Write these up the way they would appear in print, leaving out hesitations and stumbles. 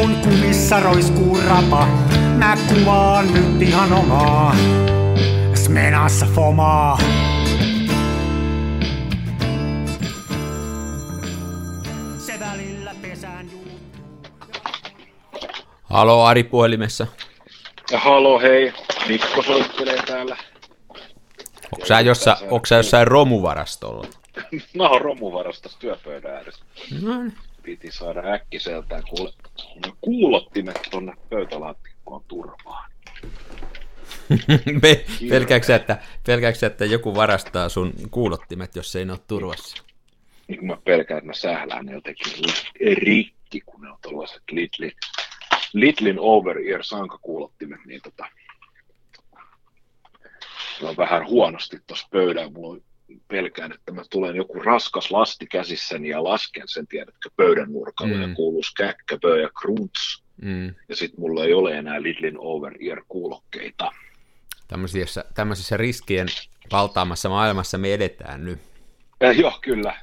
kun kumissa roiskuu rapa. Mä kuvaan nyt ihan omaa Smenassa fomaa. Se välillä pesään juuttuu. Haloo, Ari puhelimessa. Ja haloo, hei. Mikko soittelee täällä. Onko sä jossain romuvarastolla? Mä oon romuvarastossa työpöydän ääressä. No. Piti saada äkkiseltään kuulottimet tuonne pöytälaatikkoon turvaan. Pelkääksä, että joku varastaa sun kuulottimet, jos ei ne ole turvassa? Niin kun mä pelkään, että mä sählään ne jotenkin rikki, kun ne on tuollaiset Lidlin over-ear sankakuulottimet, niin se on vähän huonosti tuossa pöydän. Mulla pelkään, että mä tulen joku raskas lasti käsissäni ja lasken sen, tiedätkö, pöydän nurkalle ja kuuluisi käkkäpö ja grunts. Ja sit mulla ei ole enää Lidlin over-ear-kuulokkeita. Tämmöisissä riskien valtaamassa maailmassa me edetään nyt. Joo, kyllä.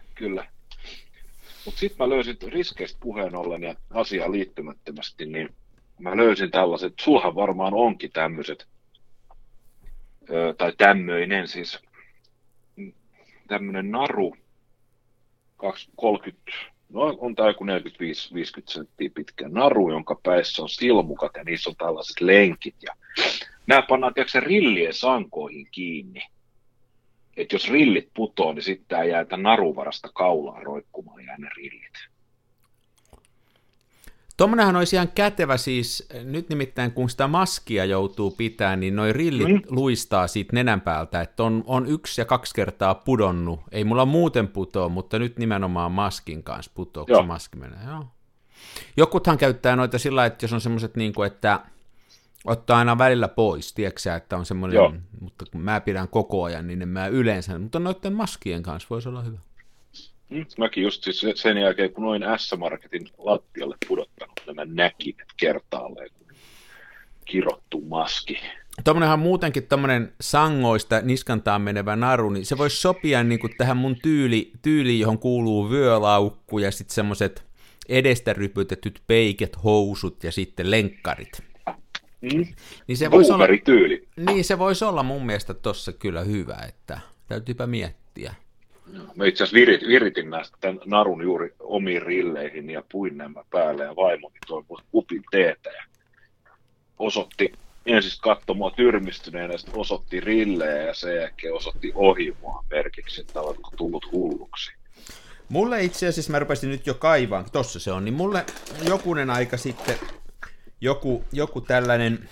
Mutta sit mä löysin riskeistä puheen ollen ja asiaan liittymättömästi, niin mä löysin tällaiset, sulhan varmaan onkin tämmöiset, tai tämmöinen siis, tämmöinen naru, 30, no on tämä joku 45-50 senttiä pitkä naru, jonka päissä on silmukat ja niissä on tällaiset lenkit. Ja nämä pannaan tietysti rillien sankoihin kiinni. Että jos rillit putoaa, niin sitten tämä jää tämän naruvarasta kaulaan roikkumaan ja ne rillit. Tuommoinenhan olisi ihan kätevä siis, nyt nimittäin kun sitä maskia joutuu pitämään, niin noi rillit luistaa siitä nenän päältä, että on yksi ja kaksi kertaa pudonnut. Ei mulla muuten putoa, mutta nyt nimenomaan maskin kanssa putoaa, kun se maski menee. Joo. Jokuthan käyttää noita sillä lailla, että jos on semmoiset, niin kuin, että ottaa aina välillä pois, tiedätkö, että on semmoinen, mutta kun mä pidän koko ajan, niin en mä yleensä, mutta noiden maskien kanssa voisi olla hyvä. Mäkin just siis sen jälkeen, kun noin S-marketin lattialle pudottanut, niin mä näkin kertaalleen, kun kirottu maski. Tuommoinenhan muutenkin tämmöinen sangoista niskantaan menevä naru, niin se voisi sopia niin kuin tähän mun tyyliin, johon kuuluu vyölaukku ja sitten semmoiset edestä rypytetyt peiket, housut ja sitten lenkkarit. Niin se voisi olla, mun mielestä tossa kyllä hyvä, että täytyypä miettiä. Mä itse asiassa viritin näistä tämän narun juuri omiin rilleihin ja puin nämä päälle ja vaimoni toi kupin teetä ja osoitti ensin katsomaan tyrmistyneenä ja sitten osoitti rillejä ja sen jälkeen osoitti ohimoa merkiksi, että oletko tullut hulluksi. Mulle itse asiassa, mä rupesin nyt jo kaivaan, tossa se on, niin mulle jokunen aika sitten joku tällainen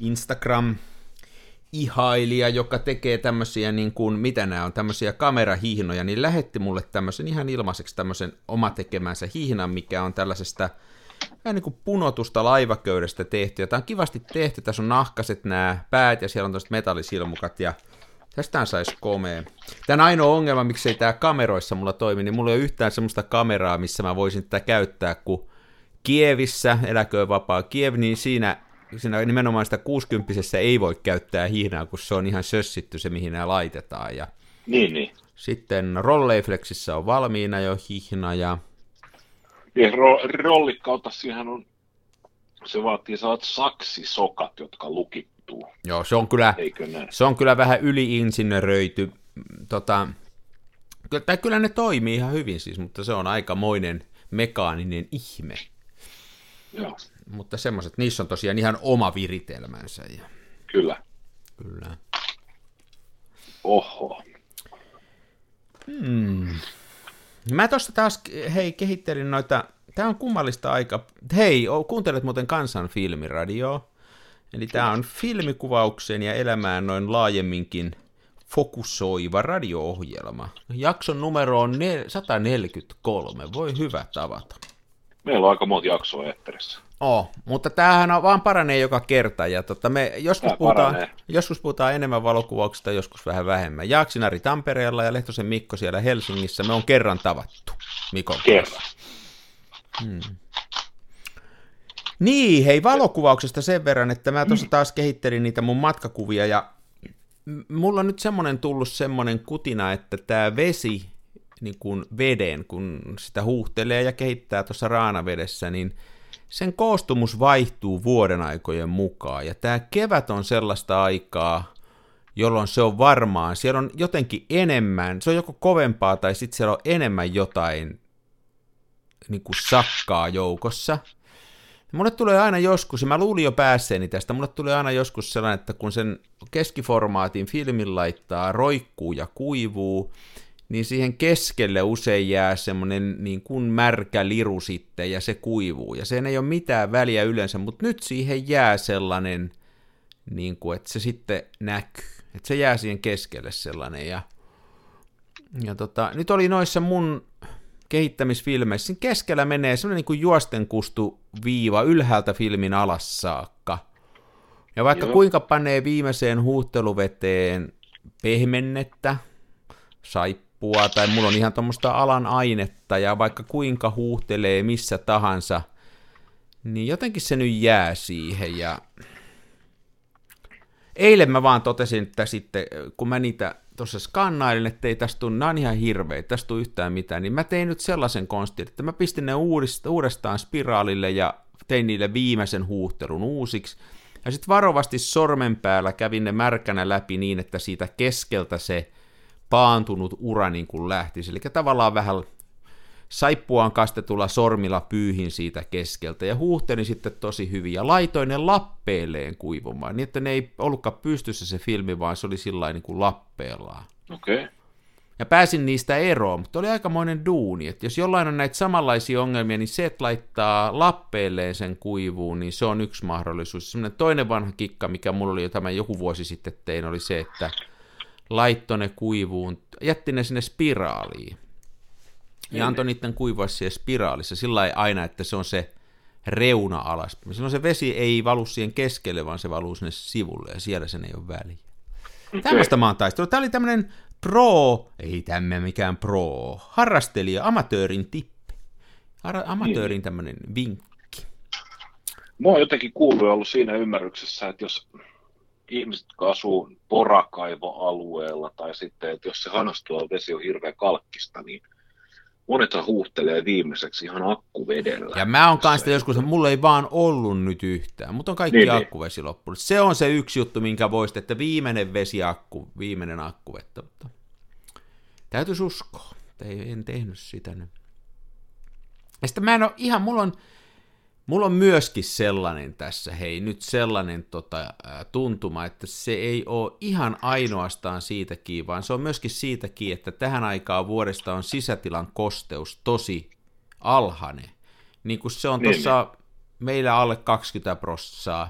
Instagram-ihailija, joka tekee tämmöisiä, niin kuin, mitä nämä on, tämmöisiä kamerahihnoja, niin lähetti mulle tämmöisen ihan ilmaiseksi tämmöisen oma tekemänsä hihnan, mikä on tällaisesta vähän niin kuin punotusta laivaköydestä tehty, ja tämä on kivasti tehty, tässä on nahkaset nämä päät, ja siellä on tämmöiset metallisilmukat, ja tästähän saisi komea. Tämän ainoa ongelma, miksei tämä kameroissa mulla toimi, niin mulla ei ole yhtään semmoista kameraa, missä mä voisin tätä käyttää, kun Kievissä, eläköön vapaa Kiev, niin siinä nimenomaan sitä 60 ei voi käyttää hihnaa, kun se on ihan sössitty se, mihin nämä laitetaan. Ja niin. Sitten Rolleiflexissä on valmiina jo hihna. Ja rollikkautta siihen on, se vaatii saat saksisokat, jotka lukittuu. Joo, se on kyllä vähän yliinsinöröity. Kyllä ne toimii ihan hyvin siis, mutta se on aikamoinen mekaaninen ihme. Joo. Mutta semmoiset, niissä on tosiaan ihan oma viritelmänsä. Ja Kyllä. Oho. Mä tosta taas, hei, kehittelin noita, tää on kummallista aika, hei, kuuntelet muuten Kansan filmiradioa, eli tää on filmikuvauksen ja elämään noin laajemminkin fokusoiva radio-ohjelma. Jakson numero on 143. Voi hyvä tavata. Meillä on aika monta jaksoa eetterissä. Mutta tämähän on vaan paranee joka kerta. Ja me joskus puhutaan enemmän valokuvauksista, joskus vähän vähemmän. Jaaksin Ari Tampereella ja Lehtosen Mikko siellä Helsingissä. Me on kerran tavattu Mikon kanssa. Niin, hei, valokuvauksesta sen verran, että mä tuossa taas kehittelin niitä mun matkakuvia ja mulla on nyt tullut semmoinen kutina, että tämä vesi niin kun veden, kun sitä huuhtelee ja kehittää tuossa raanavedessä, niin sen koostumus vaihtuu vuodenaikojen mukaan, ja tämä kevät on sellaista aikaa, jolloin se on varmaan, siellä on jotenkin enemmän, se on joko kovempaa tai sitten siellä on enemmän jotain niin kuin sakkaa joukossa. Mulle tulee aina joskus, ja mä luulin jo päässeeni tästä, mulle tulee aina joskus sellainen, että kun sen keskiformaatin filmin laittaa roikkuu ja kuivuu, niin siihen keskelle usein jää semmoinen niin kuin märkä liru sitten, ja se kuivuu, ja sen ei ole mitään väliä yleensä, mutta nyt siihen jää sellainen, niin kuin, että se sitten näkyy, että se jää siihen keskelle sellainen, ja nyt oli noissa mun kehittämisfilmeissä, niin keskellä menee semmoinen niin kuin juostenkustu viiva ylhäältä filmin alas saakka, ja vaikka kuinka panee viimeiseen huuhteluveteen pehmennettä, saippua, tai mulla on ihan tuommoista alan ainetta, ja vaikka kuinka huuhtelee missä tahansa, niin jotenkin se nyt jää siihen, ja eilen mä vaan totesin, että sitten, kun mä niitä tuossa skannailin, että ei tästä tule, nämä on ihan hirveitä, tästä tule yhtään mitään, niin mä tein nyt sellaisen konstin, että mä pistin ne uudestaan spiraalille ja tein niille viimeisen huuhtelun uusiksi, ja sitten varovasti sormen päällä kävin ne märkänä läpi niin, että siitä keskeltä se paantunut ura niin kuin lähtisi, eli tavallaan vähän saippuaan kastetulla sormilla pyyhin siitä keskeltä, ja huuhtelin sitten tosi hyvin, ja laitoin ne lappeelleen kuivumaan, niin että ne ei ollutkaan pystyssä se filmi, vaan se oli sillain niin kuin lappeellaan. Okay. Ja pääsin niistä eroon, mutta oli aikamoinen duuni, että jos jollain on näitä samanlaisia ongelmia, niin se, että laittaa lappeelleen sen kuivuun, niin se on yksi mahdollisuus. Sellainen toinen vanha kikka, mikä mulla oli jo tämän joku vuosi sitten tein, oli se, että laittoi ne kuivuun, jätti ne sinne spiraaliin. Ja antoi niiden kuivua siihen spiraalissa sillä lailla aina, että se on se reuna alas. Silloin se vesi ei valu siihen keskelle, vaan se valuu sinne sivulle, ja siellä sen ei ole väliä. Okay. Tällaista mä oon taistellut. Tämä oli tämmöinen harrastelija, amatöörin tippi. Amatöörin tämmöinen vinkki. Mä oon jotenkin kuullut ja ollut siinä ymmärryksessä, että jos ihmiset, jotka asuu porakaivoalueella, tai sitten, että jos se hanastuva vesi on hirveän kalkkista, niin monethan huuhtelee viimeiseksi ihan akkuvedellä. Ja mä oon kanssa joskus, mulla ei vaan ollut nyt yhtään, mutta on kaikki niin, akkuvesi loppunut. Se on se yksi juttu, minkä voisit, että viimeinen akkuvettä. Mutta täytyisi uskoa, että en tehnyt sitä. Ja sitten mä en ole ihan, mulla on myöskin sellainen tässä, tuntuma, että se ei ole ihan ainoastaan siitäkin, vaan se on myöskin siitäkin, että tähän aikaan vuodesta on sisätilan kosteus tosi alhainen. Niin kuin se on tuossa meillä alle 20%,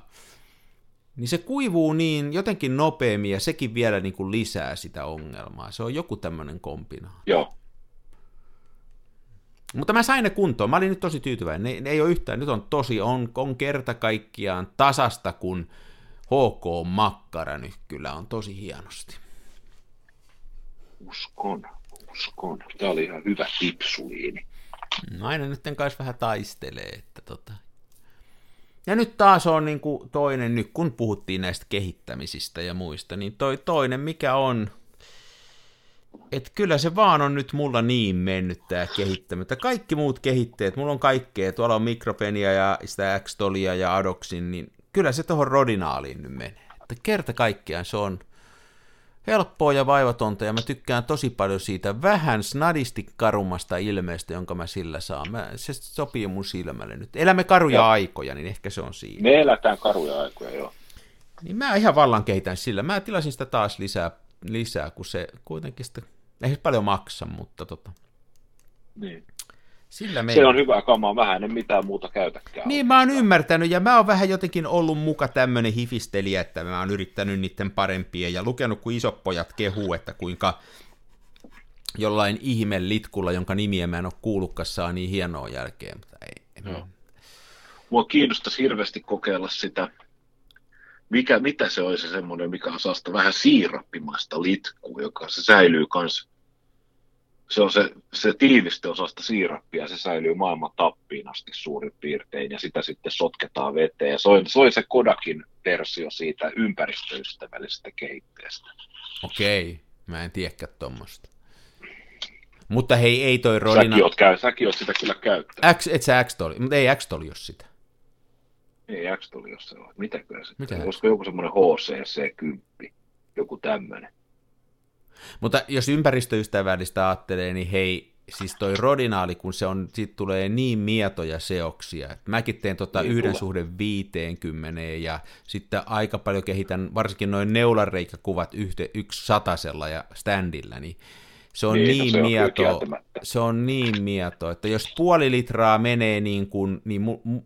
niin se kuivuu niin jotenkin nopeammin, ja sekin vielä niin kuin lisää sitä ongelmaa. Se on joku tämmöinen kombinaatio. Joo. Mutta mä sain ne kuntoon, mä olin nyt tosi tyytyväinen, ne ei ole yhtään, nyt on tosi, on kerta kaikkiaan tasasta, kun HK-makkara nyt kyllä on tosi hienosti. Uskon, tää oli ihan hyvä tipsuliini. No aina nyt en kanssa vähän taistelee, että Ja nyt taas on niin kuin toinen, nyt kun puhuttiin näistä kehittämisistä ja muista, niin toi toinen mikä on, että kyllä se vaan on nyt mulla niin mennyt tää kehittämättä. Kaikki muut kehitteet, mulla on kaikkea, tuolla on mikrofenia ja sitä X-tolia ja Adoksin, niin kyllä se tohon Rodinaaliin nyt menee. Että kerta kaikkiaan se on helppoa ja vaivatonta, ja mä tykkään tosi paljon siitä vähän snadisti karumasta ilmeestä, jonka mä sillä saan. Se sopii mun silmälle nyt. Elämme karuja aikoja, niin ehkä se on siinä. Me elätään karuja aikoja, joo. Niin mä ihan vallan kehitän sillä. Mä tilasin sitä taas lisää, kun se kuitenkin sitä, ei se paljon maksa, mutta Niin. Sillä se on hyvä kamaa, vähän en mitään muuta käytäkään. Niin, mä oon ymmärtänyt, ja mä oon vähän jotenkin ollut muka tämmönen hifistelijä, että mä oon yrittänyt niiden parempia, ja lukenut, kun isot pojat kehuu, että kuinka jollain ihme litkulla, jonka nimiä mä en ole kuullutkaan, saa niin hienoa jälkeä, mutta ei. No. Mua kiinnostaisi hirveästi kokeilla sitä, mitä se olisi semmoinen, mikä on saasta vähän siirappimaista litkua, joka se säilyy kans. Se on se tiiviste osasta siirappia, se säilyy maailman tappiin asti suurin piirtein, ja sitä sitten sotketaan veteen. Ja se on se Kodakin versio siitä ympäristöystävällisestä kehitteestä. Okei, mä en tiedäkään tuommoista. Mutta hei, ei toi Rodina. Säkin oot sitä kyllä käyttänyt. Et sä X-toli, mutta ei X-toli ole sitä. Ei X-toli ole sellainen. Mitäköhän se? Mitä? Olisiko joku semmoinen HC-110, joku tämmöinen? Mutta jos ympäristöystävällistä ajattelee, niin hei, siis toi Rodinaali, kun se on, siitä tulee niin mietoja seoksia. Mäkin teen niin 1:50 ja sitten aika paljon kehitän, varsinkin noin neulanreikäkuvat 1/100 ja standilla, niin se on niin mietoa, että jos 0,5 litraa menee niin kuin, niin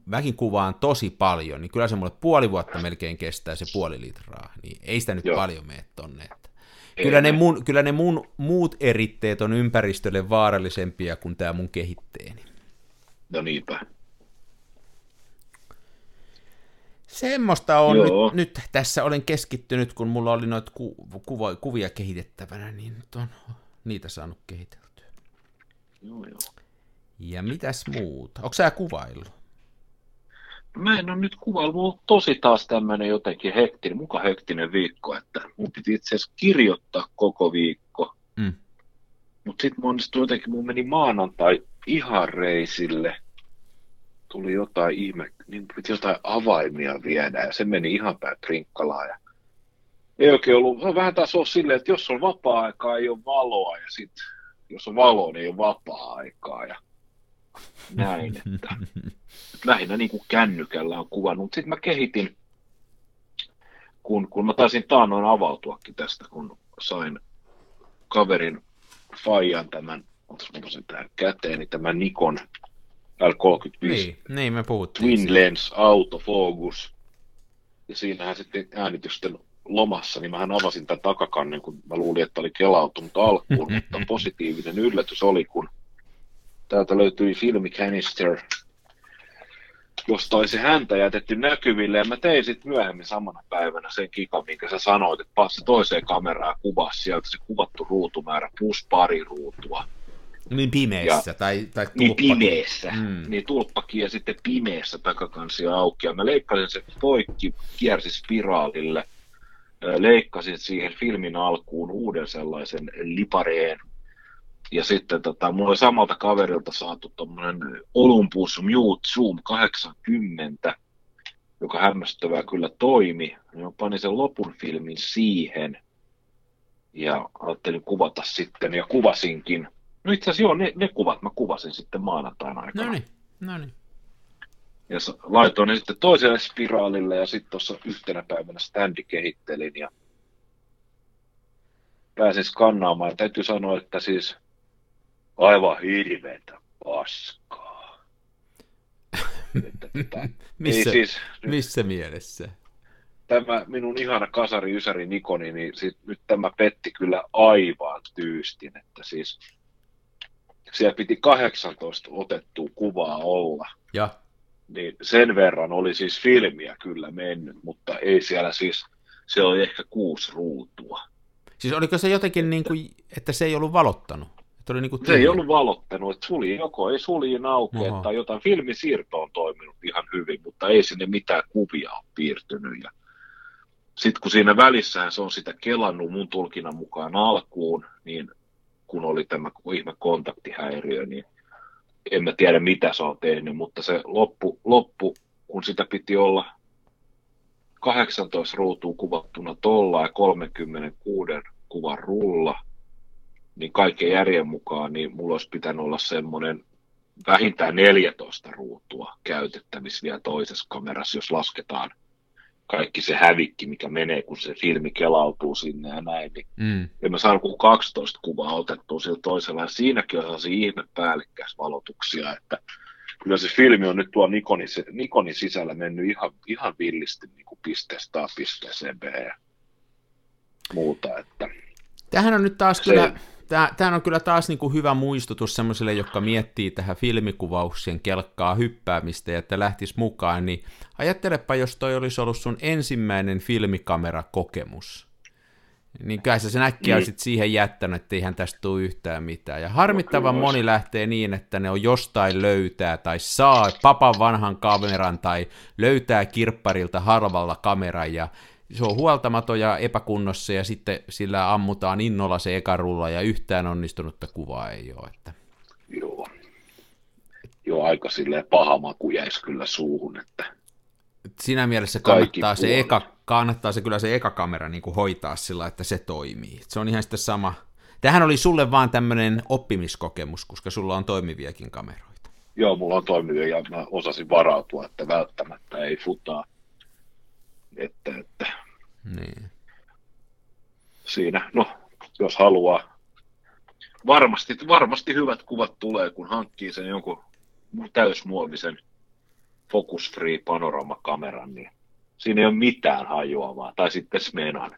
mäkin kuvaan tosi paljon, niin kyllä se mulle 0,5 vuotta melkein kestää se 0,5 litraa, niin ei sitä nyt paljon mene tonne. Kyllä ne mun muut eritteet on ympäristölle vaarallisempia kuin tämä mun kehitteeni. No niinpä. Semmoista on nyt tässä olen keskittynyt, kun mulla oli noita kuvia kehitettävänä, niin nyt on niitä saanut kehiteltyä. Joo. Ja mitäs muuta? Onko sä kuvaillut? Mä en ole nyt kuvailu, mulla on tosi taas tämmöinen jotenkin hektinen viikko, että mun piti itse asiassa kirjoittaa koko viikko, mutta sitten mun meni maanantai ihan reisille, tuli jotain ihme, niin piti jotain avaimia viedä ja se meni ihan päin prinkkalaan ja ei oikein ollut, se on vähän taas ollut silleen, että jos on vapaa-aikaa, ei ole valoa ja sitten jos on valoa, niin ei ole vapaa-aikaa ja näin, että lähinnä niin kuin kännykällä on kuvannut. Sitten mä kehitin, kun mä taisin taannoin avautuakin tästä, kun sain kaverin faijan tämän, tähän käteen, niin tämän Nikon L35 niin, me puhuttiin Twin Lens Autofocus. Ja siinähän sitten äänitysten lomassa, niin mähän avasin tämän takakannen, kun mä luulin, että oli kelautunut alkuun, mutta positiivinen yllätys oli, kun täältä löytyi filmikanister, josta olisi häntä jätetty näkyville, ja mä tein sitten myöhemmin samana päivänä sen kikan, minkä sä sanoit, että pääsi toiseen kameraan kuvaa sieltä se kuvattu ruutumäärä plus pari ruutua. Niin pimeässä, ja, tai tulppakin. Niin pimeässä, niin tulppakin ja sitten pimeässä takakansia auki, ja mä leikkasin sen poikki, kiersi spiraalille, leikkasin siihen filmin alkuun uuden sellaisen lipareen, ja sitten mulla oli samalta kaverilta saatu tommonen Olympus Mute Zoom 80, joka hämmästyttävää kyllä toimi. Mä panin sen lopun filmin siihen ja ajattelin kuvata sitten ja kuvasinkin. No itse asiassa ne kuvat mä kuvasin sitten maanantain aikana. No niin. Ja laitoin ne sitten toiselle spiraalille ja sitten tuossa yhtenä päivänä standi kehittelin ja pääsin skannaamaan. Ja täytyy sanoa, että siis aivan hirveetä paskaa. Missä mielessä? Tämä minun ihana kasari Ysäri Nikoni, niin nyt tämä petti kyllä aivan tyystin. Että siis siellä piti 18 otettua kuvaa olla. Ja? Niin sen verran oli siis filmiä kyllä mennyt, mutta ei siellä siis, se oli ehkä 6 ruutua. Siis oliko se jotenkin niin kuin, että se ei ollut valottanut? Niin se ei ollut valottanut, että suli joko ei suliin aukeaa tai jotain. Filmisiirto on toiminut ihan hyvin, mutta ei sinne mitään kuvia ole piirtynyt. Sitten kun siinä välissään se on sitä kelannut mun tulkinnan mukaan alkuun, niin kun oli tämä ihme kontaktihäiriö, niin en mä tiedä mitä se on tehnyt, mutta se loppu kun sitä piti olla 18 ruutuun kuvattuna tolla ja 36 kuvan rulla, niin kaiken järjen mukaan niin mulla olisi pitänyt olla semmoinen vähintään 14 ruutua käytettävissä vielä toisessa kamerassa, jos lasketaan kaikki se hävikki, mikä menee, kun se filmi kelautuu sinne ja näin. Niin en mä saanut kuin 12 kuvaa otettua sillä toisella, ja siinäkin on sellaisia ihme päällekkäisvalotuksia, että kyllä se filmi on nyt tuolla Nikonin sisällä mennyt ihan villisti niin kuin pisteestä A pisteeseen B ja muuta, että tämähän on nyt taas kyllä, tämähän on kyllä taas niin kuin hyvä muistutus semmoiselle, jotka miettii tähän filmikuvauksien kelkkaa hyppäämistä ja että lähtisi mukaan, niin ajattelepa, jos toi olisi ollut sun ensimmäinen filmikamerakokemus, niin kai sä sen äkkiä olisit siihen jättänyt, että eihän tästä tule yhtään mitään. Ja harmittavan moni lähtee niin, että ne on jostain löytää tai saa papan vanhan kameran tai löytää kirpparilta harvalla kameran ja se on huoltamaton ja epäkunnossa, ja sitten sillä ammutaan innolla se eka rulla, ja yhtään onnistunutta kuvaa ei ole. Että Joo, aika silleen paha maku jäisi kyllä suuhun, että Siinä mielessä kannattaa se eka kamera niin kuin hoitaa sillä, että se toimii. Se on ihan sitä sama. Tämähän oli sulle vaan tämmöinen oppimiskokemus, koska sulla on toimiviakin kameroita. Joo, mulla on toimivia ja mä osasin varautua, että välttämättä ei futaa. Että. Niin. Siinä, no, jos haluaa. Varmasti hyvät kuvat tulee, kun hankkii sen jonkun täysmuovisen Focus Free panoraamakameran, niin siinä ei ole mitään hajoavaa, tai sitten Smenan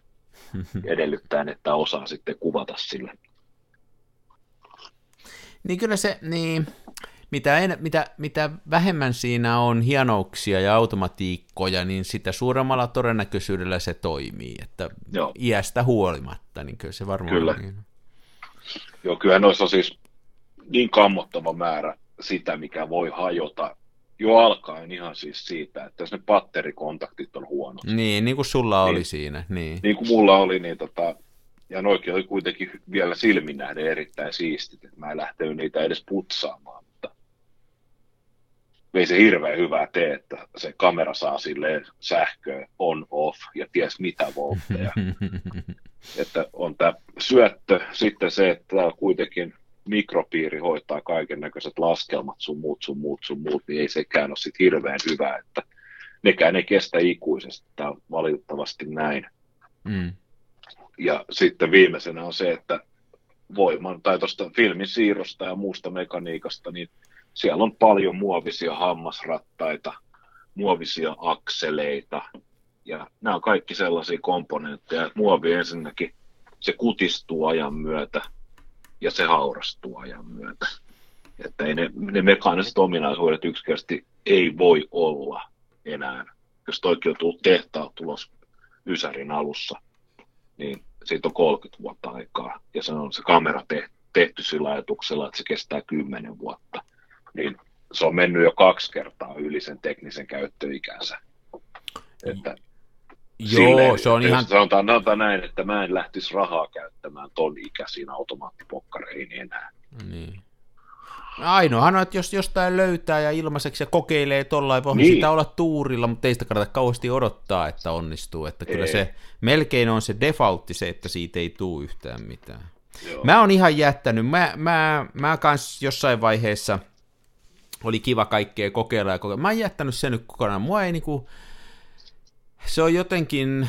edellyttäen, että osaa sitten kuvata sille. Niin kyllä se, niin, mitä vähemmän siinä on hienouksia ja automatiikkoja, niin sitä suuremmalla todennäköisyydellä se toimii, että joo, iästä huolimatta, niin kyllä se varmaan kyllä. Niin. Joo, kyllähän noissa on siis niin kammottava määrä sitä, mikä voi hajota jo alkaen ihan siis siitä, että jos ne patterikontaktit on huonot. Niin kuin sulla oli siinä. Niin kuin mulla oli, niin ja noikin oli kuitenkin vielä silmin nähden erittäin siistit, että mä en lähtenyt niitä edes putsaamaan, mutta ei se hirveän hyvää tee, että se kamera saa silleen sähköä on, off ja ties mitä voltteja. Että on tämä syöttö, sitten se, että täällä kuitenkin mikropiiri hoitaa kaiken näköiset laskelmat, sun muut, niin ei sekään ole sitten hirveän hyvä, että nekään ei kestä ikuisesti, tämä on valitettavasti näin. Mm. Ja sitten viimeisenä on se, että voiman, tai tuosta filmin siirrosta ja muusta mekaniikasta, niin siellä on paljon muovisia hammasrattaita, muovisia akseleita, ja nämä on kaikki sellaisia komponentteja, että muovi ensinnäkin, se kutistuu ajan myötä, ja se haurastuu ajan myötä. Että ei ne mekaaniset ominaisuudet yksinkertaisesti ei voi olla enää. Jos toikin on tullut tehtaan tulos Ysärin alussa, niin siitä on 30 vuotta aikaa. Ja se on se kamera tehty sillä ajatuksella, että se kestää 10 vuotta. Niin se on mennyt jo 2 kertaa yli sen teknisen käyttöikänsä. Että silleen, se on ihan... Sanotaan näin, että mä en lähtisi rahaa käyttämään ton ikäisiin automaattipokkareihin enää. Niin. Ainoahan on, että jos jostain löytää ja ilmaiseksi ja kokeilee tollain, voi niin sitä olla tuurilla, mutta ei sitä kannata kauheasti odottaa, että onnistuu. Että kyllä se melkein on se defaultti se, että siitä ei tule yhtään mitään. Joo. Mä oon ihan jättänyt, mä kans jossain vaiheessa oli kiva kaikkea kokeilla ja kokeilla. Mä oon jättänyt sen nyt kokonaan, mua ei niinku... Se on jotenkin,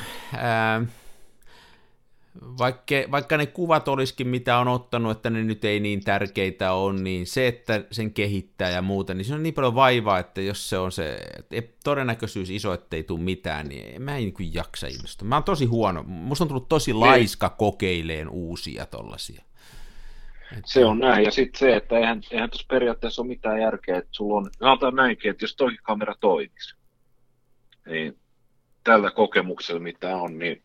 vaikka ne kuvat olisikin, mitä on ottanut, että ne nyt ei niin tärkeitä ole, niin se, että sen kehittää ja muuta, niin se on niin paljon vaivaa, että jos se on se todennäköisyys iso, että ei tule mitään, niin mä en niin jaksa ilmestyä. Mä oon tosi huono, musta on tullut tosi laiska kokeileen uusia tollaisia. Se on näin, ja sitten se, että eihän tuossa periaatteessa ole mitään järkeä, että sulla on, sanotaan näinkin, että jos toikin kamera toimisi, niin tällä kokemuksella, mitä on, niin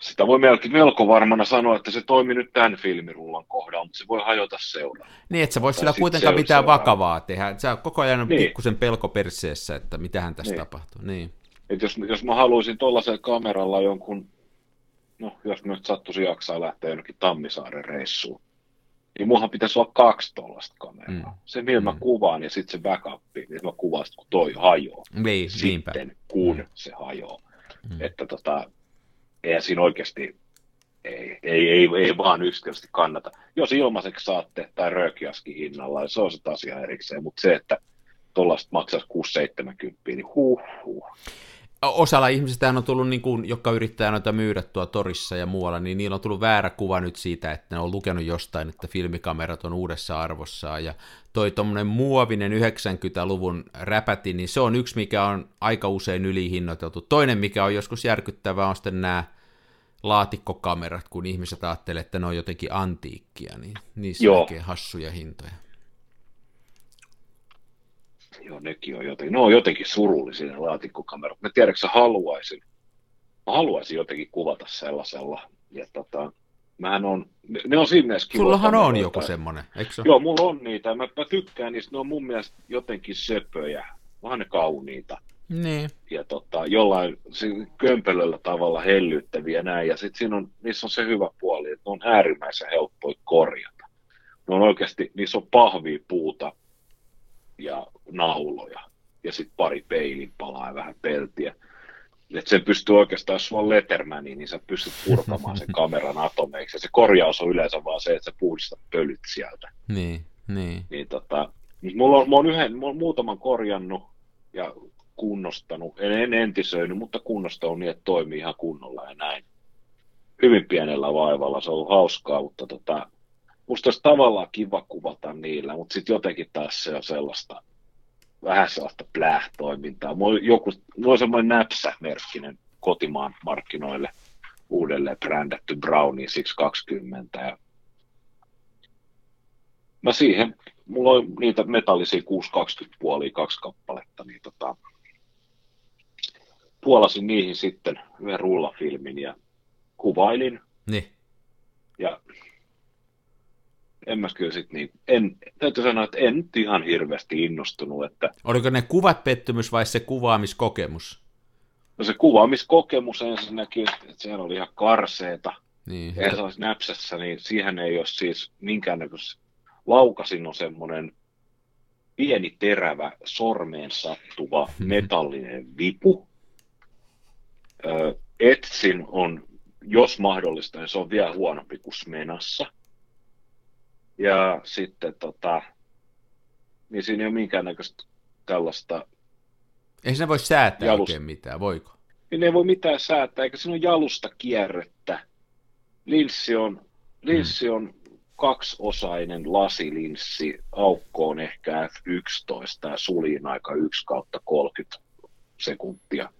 sitä voi melko varmana sanoa, että se toimi nyt tämän filmirullan kohdalla, mutta se voi hajota seuraa. Niin, että sä voisi sillä kuitenkaan mitään vakavaa tehdä. Sä koko ajan on pikkusen pelko perseessä, että mitähän tässä tapahtuu. Niin. Et jos mä haluaisin tuollaisella kameralla jonkun, no jos mä nyt sattuisin jaksaa lähteä jonnekin Tammisaaren reissuun, niin munhan pitäisi olla 2 tuollaista kameraa. Se, millä mä kuvaan, ja sitten se backup, niin mä kuvaan, kun toi hajoaa. Sitten, kun se hajoaa. Että eihän siinä oikeasti, ei vaan yksinkertaisesti kannata. Jos ilmaiseksi saatte, tai röökiaskin hinnalla, niin se on se taas ihan erikseen. Mutta se, että tuollaista maksaisi 6-70, niin huh. Osalla ihmisistä on tullut, niin kuin, jotka yrittää noita myydä tuolla torissa ja muualla, niin niillä on tullut väärä kuva nyt siitä, että ne on lukenut jostain, että filmikamerat on uudessa arvossaan. Ja toi tuommoinen muovinen 90-luvun räpäti, niin se on yksi, mikä on aika usein ylihinnoiteltu. Toinen, mikä on joskus järkyttävää, on sitten nämä laatikkokamerat, kun ihmiset ajattelee, että ne on jotenkin antiikkia, niin niissä näkee hassuja hintoja. Joo, nekin on jotenkin, ne on jotenkin surullisia ne laatikkokamerat. Mä tiedätkö, mä haluaisin jotenkin kuvata sellaisella, ja ne on siinä mielessä kivoja. Sullahan on joku semmoinen, eikö se? Joo, mulla on niitä, mä tykkään niistä, ne on mun mielestä jotenkin söpöjä, vaan ne kauniita. Niin. Ja jollain kömpelöllä tavalla hellyttäviä näin, ja sit siinä on, niissä on se hyvä puoli, että ne on äärimmäisen helppoja korjata. Ne on oikeasti, niissä on pahvia puuta ja nauloja. ja sitten pari peilin palaa ja vähän peltiä. Että sen pystyy oikeastaan, jos sulla on Lettermania, niin sä pystyt purkamaan sen kameran atomeiksi. Ja se korjaus on yleensä vaan se, että sä puhdistat pölyt sieltä. Niin mä oon muutaman korjannut ja kunnostanut. En entisöinyt, mutta kunnostanut niin, että toimii ihan kunnolla ja näin. Hyvin pienellä vaivalla, se on ollut hauskaa, mutta musta olisi tavallaan kiva kuvata niillä, mutta sitten jotenkin taas se on sellaista, vähän sellaista pläh-toimintaa. Mulla on semmoinen näpsämerkkinen kotimaan markkinoille uudelleen brändätty Brownie 620. Ja mä siihen, mulla on niitä metallisia 620 puolia, 2 kappaletta, niin puolasin niihin sitten yhden rullafilmin ja kuvailin. Niin. Ja en mä kyllä sitten niin, täytyy sanoa, että en nyt ihan hirveästi innostunut. Että oliko ne kuvat pettymys vai se kuvaamiskokemus? No se kuvaamiskokemus ensinnäkin, että sehän oli ihan karseeta. Niin. Ja se olisi näpsässä, niin siihen ei ole siis minkäännäköistä. Laukasin on semmoinen pieni terävä sormeen sattuva metallinen vipu. Etsin on, jos mahdollista, niin se on vielä huonompi kuin Smenassa. Ja sitten niin siinä ei ole minkäännäköistä tällaista. Ei siinä voi säätää oikein mitään, voiko? Niin ei voi mitään säätää, eikä siinä ole jalusta kierrettä. Linssi on kaksiosainen lasilinssi, aukko on ehkä F11 ja suljin aika 1/30 sekuntia.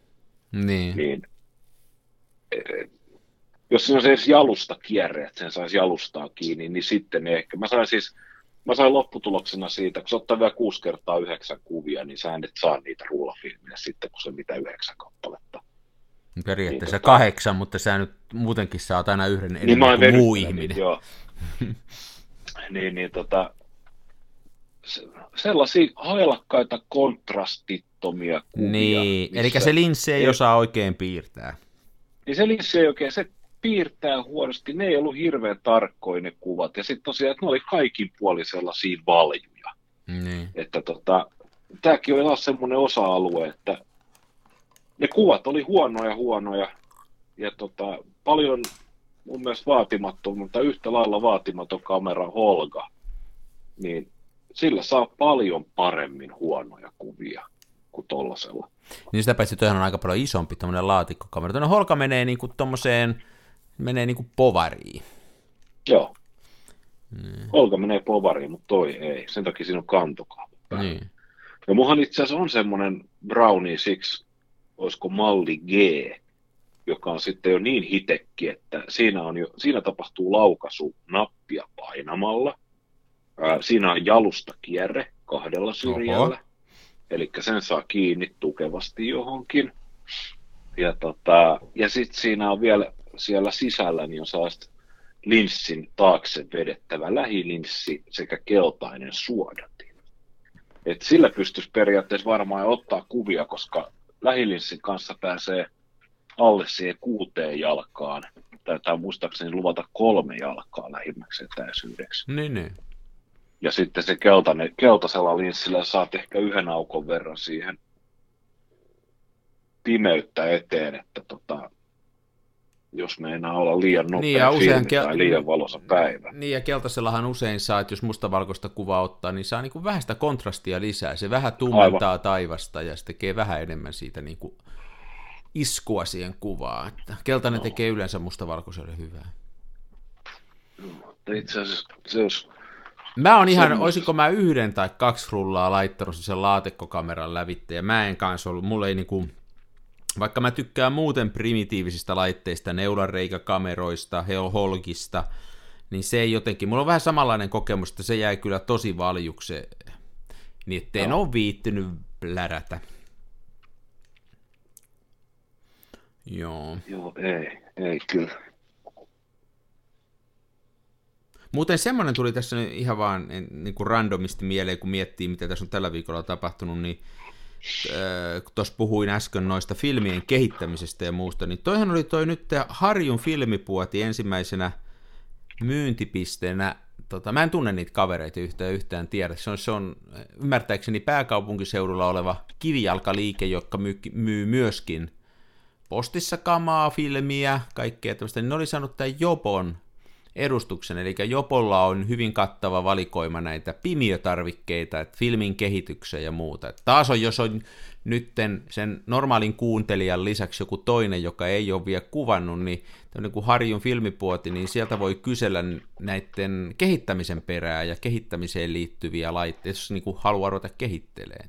Niin. Jos siinä on edes jalusta kierre, että sen saisi jalustaa kiinni, niin sitten ehkä. Mä sain lopputuloksena siitä, kun se ottaa vielä 6x9 kuvia, niin sä et saa niitä ruulafilmiä sitten, kun se mitä 9 kappaletta. Periaatteessa niin, 8, mutta sä nyt muutenkin saat aina yhden enemmän niin kuin muu ihminen. Nyt, joo. Sellaisia hailakkaita kontrastittomia kuvia. Niin, eli se linssi ei osaa oikein piirtää. Niin se linssi ei oikein, se piirtää huonosti, ne ei ollut hirveän tarkkoja ne kuvat, ja sitten tosiaan, että ne oli kaikin puolin sellaisia valjuja. Niin. Että tämäkin oli taas semmoinen osa-alue, että ne kuvat oli huonoja, ja paljon mun mielestä vaatimaton, mutta yhtä lailla vaatimaton kamera Holga, niin sillä saa paljon paremmin huonoja kuvia kuin tollasella. Niin sitä paitsi tuohon on aika paljon isompi tuommoinen laatikkokamera. Tuollainen Holga menee niin kuin tommoseen, menee niin kuin povariin. Joo. Niin. Holga menee povariin, mutta toi ei. Sen takia siinä on kantokaava päällä. Niin. Ja munhan itse asiassa on semmoinen Brownie 6, olisiko malli G, joka on sitten jo niin hitekki, että siinä tapahtuu laukaisu nappia painamalla. Siinä on jalusta kierre 2 syrjällä. Oho. Eli sen saa kiinni tukevasti johonkin. Ja sitten siinä on vielä siellä sisällä, niin on sellaista linssin taakse vedettävä lähilinssi sekä keltainen suodatin. Et sillä pystyisi periaatteessa varmaan ottaa kuvia, koska lähilinssin kanssa pääsee alle siihen 6 jalkaan. Taitaa muistaakseni luvata 3 jalkaa lähimmäksi etäisyydeksi. Niin. Ja sitten se keltaisella linssillä saat ehkä 1 aukon verran siihen pimeyttä eteen, että jos meinaa olla liian nopea niin filmi tai liian valoisa päivä. Niin ja keltaisellahan usein saa, että jos mustavalkoista kuvaa ottaa, niin saa niin kuin vähän sitä kontrastia lisää. Se vähän tummentaa aivan taivasta ja se tekee vähän enemmän siitä niin kuin iskua siihen kuvaan. Keltainen tekee yleensä mustavalkoiselle hyvää. Itse asiassa se olisi. Mä oon ihan, oisinko mä 1 tai 2 rullaa laittanut sen laatikkokameran lävitteen, ja mä en kanssa ollut, mulla ei niinku, vaikka mä tykkään muuten primitiivisistä laitteista, neulanreikakameroista, holgista, niin se ei jotenkin, mulla on vähän samanlainen kokemus, että se jäi kyllä tosi valjukseen, niin ettei ole viittynyt lärätä. Joo, ei kyllä. Muuten semmoinen tuli tässä ihan vaan niin kuin randomisti mieleen, kun miettii, mitä tässä on tällä viikolla tapahtunut, niin tuossa puhuin äsken noista filmien kehittämisestä ja muusta, niin toihan oli toi nyt Harjun filmipuoti ensimmäisenä myyntipisteenä mä en tunne niitä kavereita yhtään tiedä. Se on ymmärtääkseni pääkaupunkiseudulla oleva kivijalkaliike, joka myy myöskin postissa kamaa, filmiä, kaikkea tämmöistä. Ne oli saanut tämän Jobon edustuksen, eli Jobolla on hyvin kattava valikoima näitä pimiötarvikkeita, että filmin kehitykseen ja muuta. Et taas on, jos on nyt sen normaalin kuuntelijan lisäksi joku toinen, joka ei ole vielä kuvannut, niin tämmöinen kuin Harjun filmipuoti, niin sieltä voi kysellä näiden kehittämisen perää ja kehittämiseen liittyviä laitteita, jos niin kuin haluaa ruveta kehittelemään.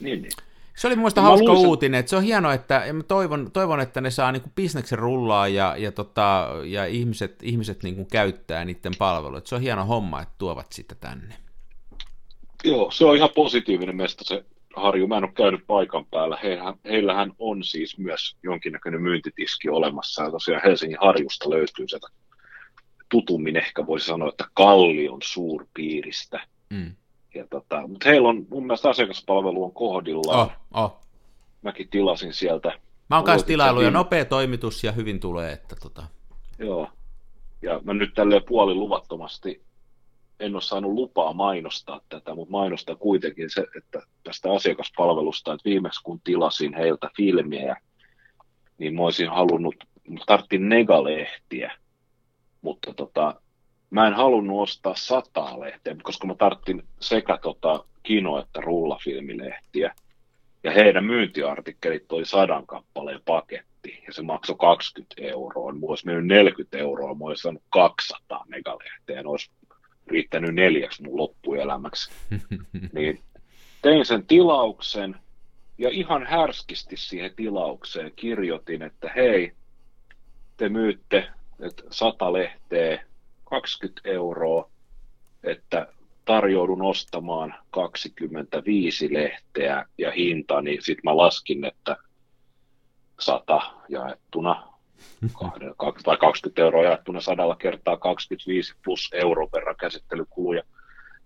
Niin. Se oli muista hauska uutinen, että se on hienoa, että toivon, että ne saa niinku bisneksen rullaa ja ihmiset niinku käyttää niiden palveluita. Se on hieno homma, että tuovat sitä tänne. Joo, se on ihan positiivinen meistä se Harju. Mä en ole käynyt paikan päällä. Heillähän on siis myös jonkinnäköinen myyntitiski olemassa. Ja tosiaan Helsingin Harjusta löytyy sieltä tutummin ehkä voisi sanoa, että Kallion suurpiiristä. Mm. Mutta heillä on mun mielestä asiakaspalvelu on kohdillaan. Mäkin tilasin sieltä. Mä oon kanssa tilailu ja nopea toimitus ja hyvin tulee. Joo. Ja mä nyt tälleen puoliluvattomasti en ole saanut lupaa mainostaa tätä, mutta mainostaa kuitenkin se, että tästä asiakaspalvelusta, että viimeksi kun tilasin heiltä filmiä, niin mä olisin halunnut, tarttin negalehtiä, mutta mä en halunnut ostaa 100 lehteä, koska mä tarttin sekä kino- että rullafilmilehtiä. Ja heidän myyntiartikkelit oli 100 kappaleen paketti, ja se maksoi 20 €. Mulla olisi mennyt 40 €, mä olisin saanut 200 megalehteä, ja ne olisi riittänyt 4 mun loppuelämäksi. Niin tein sen tilauksen, ja ihan härskisti siihen tilaukseen kirjoitin, että hei, te myytte 100 lehteä, 20 €, että tarjoudun ostamaan 25 lehteä ja hinta, niin sitten mä laskin, että 100 jaettuna, tai 20 € jaettuna 100 kertaa 25 plus euro verran käsittelykuluja.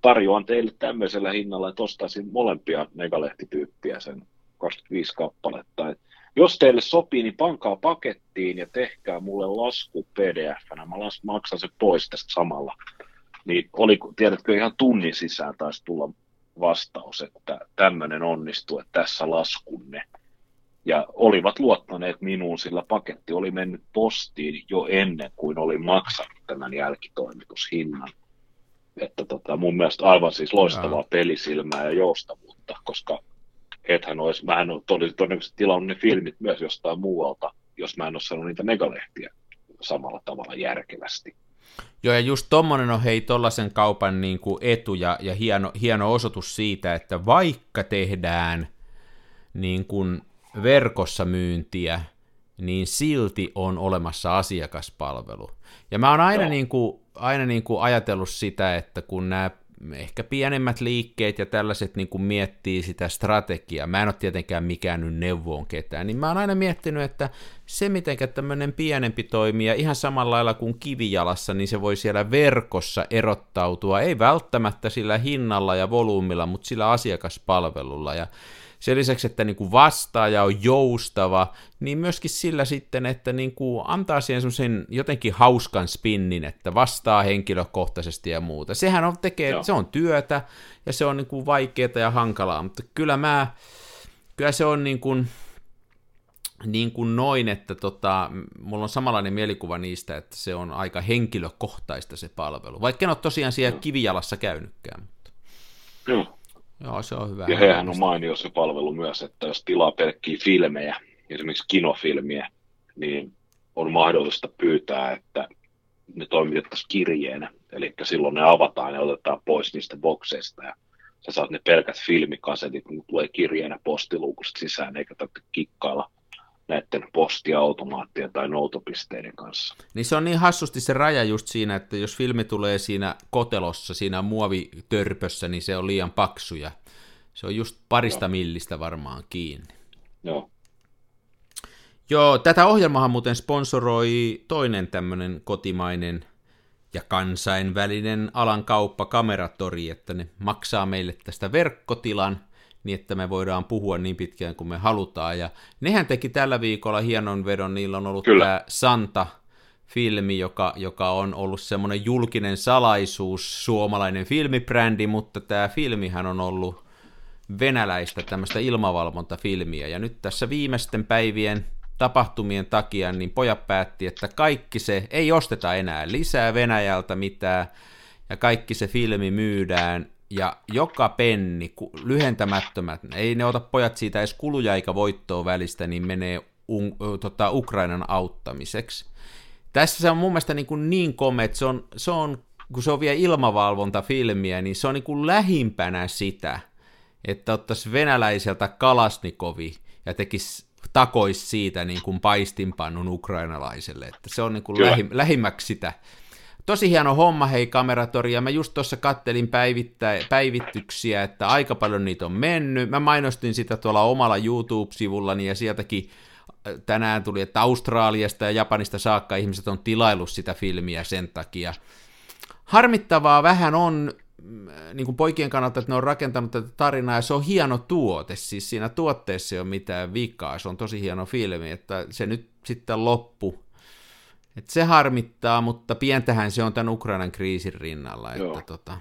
Tarjoan teille tämmöisellä hinnalla, että ostaisin molempia negalehtityyppiä sen 25 kappaletta. Jos teille sopii, niin pankaa pakettiin ja tehkää mulle lasku pdf-nä. Mä maksan se pois tästä samalla. Niin oli, tiedätkö, ihan tunnin sisään taisi tulla vastaus, että tämmöinen onnistui, että tässä laskunne. Ja olivat luottaneet minuun, sillä paketti oli mennyt postiin jo ennen kuin olin maksanut tämän jälkitoimitushinnan. Että mun mielestä aivan siis loistavaa pelisilmää ja joustavuutta, koska mä en ole todennäköisesti tilannut ne filmit myös jostain muualta, jos mä en ole sanonut niitä negalehtiä samalla tavalla järkevästi. Joo, ja just tommonen on hei tollasen kaupan niin kuin etu ja hieno osoitus siitä, että vaikka tehdään niin kuin verkossa myyntiä, niin silti on olemassa asiakaspalvelu. Ja mä oon aina niin kuin ajatellut sitä, että kun nämä ehkä pienemmät liikkeet ja tällaiset niin kuin miettii sitä strategiaa. Mä en ole tietenkään mikään nyt neuvoon ketään, niin mä oon aina miettinyt, että se mitenkä tämmöinen pienempi toimija ihan samalla lailla kuin kivijalassa, niin se voi siellä verkossa erottautua, ei välttämättä sillä hinnalla ja volyymilla, mutta sillä asiakaspalvelulla. Ja sen lisäksi, että niin kuin vastaaja on joustava, niin myöskin sillä sitten, että niin kuin antaa siihen semmoisen jotenkin hauskan spinnin, että vastaa henkilökohtaisesti ja muuta. Sehän on, se on työtä ja se on niin kuin vaikeaa ja hankalaa, mutta kyllä se on niin kuin noin, että mulla on samanlainen mielikuva niistä, että se on aika henkilökohtaista se palvelu, vaikka en ole tosiaan siellä kivijalassa käynytkään. Joo. Joo, se on hyvä. Ja hehän on mainio se palvelu myös, että jos tilaa pelkkiä filmejä, esimerkiksi kinofilmiä, niin on mahdollista pyytää, että ne toimitettaisiin kirjeenä. Eli silloin ne avataan ja otetaan pois niistä bokseista ja sä saat ne pelkät filmikasetit, kun tulee kirjeenä postiluukusta sisään, eikä tarvitse kikkailla näiden postiautomaattien tai noutopisteiden kanssa. Niin se on niin hassusti se raja just siinä, että jos filmi tulee siinä kotelossa, siinä muovitörpössä, niin se on liian paksu ja se on just parista millistä varmaan kiinni. Joo. Joo, tätä ohjelmahan muuten sponsoroi toinen tämmöinen kotimainen ja kansainvälinen alan kauppa Kameratori, että ne maksaa meille tästä verkkotilan, niin että me voidaan puhua niin pitkään kuin me halutaan, ja nehän teki tällä viikolla hienon vedon, niillä on ollut tämä Santa filmi, joka on ollut semmoinen julkinen salaisuus, suomalainen filmibrändi, mutta tämä filmihän on ollut venäläistä tämmöistä ilmavalvontafilmiä, ja nyt tässä viimeisten päivien tapahtumien takia niin pojat päätti, että kaikki se, ei osteta enää lisää Venäjältä mitään, ja kaikki se filmi myydään, ja joka penni, lyhentämättömät, ei ne ota pojat siitä edes kuluja eikä voittoa välistä, niin menee Ukrainan auttamiseksi. Tässä se on mun mielestä niin komea, että se on, kun se on vielä ilmavalvontafilmiä, niin se on niin kuin lähimpänä sitä, että ottaisi venäläiseltä Kalasnikovi ja tekisi takoisi siitä niin kuin paistinpannun ukrainalaiselle, että se on niin kuin lähimmäksi sitä. Tosi hieno homma, hei Kameratori, ja mä just tuossa kattelin päivityksiä, että aika paljon niitä on mennyt. Mä mainostin sitä tuolla omalla YouTube-sivullani, ja sieltäkin tänään tuli, että Australiasta ja Japanista saakka ihmiset on tilaillut sitä filmiä sen takia. Harmittavaa vähän on niin kuin poikien kannalta, että ne on rakentanut tätä tarinaa, ja se on hieno tuote, siis siinä tuotteessa ei ole mitään vikaa, se on tosi hieno filmi, että se nyt sitten loppui. Että se harmittaa, mutta pientähän se on tämän Ukrainan kriisin rinnalla. Että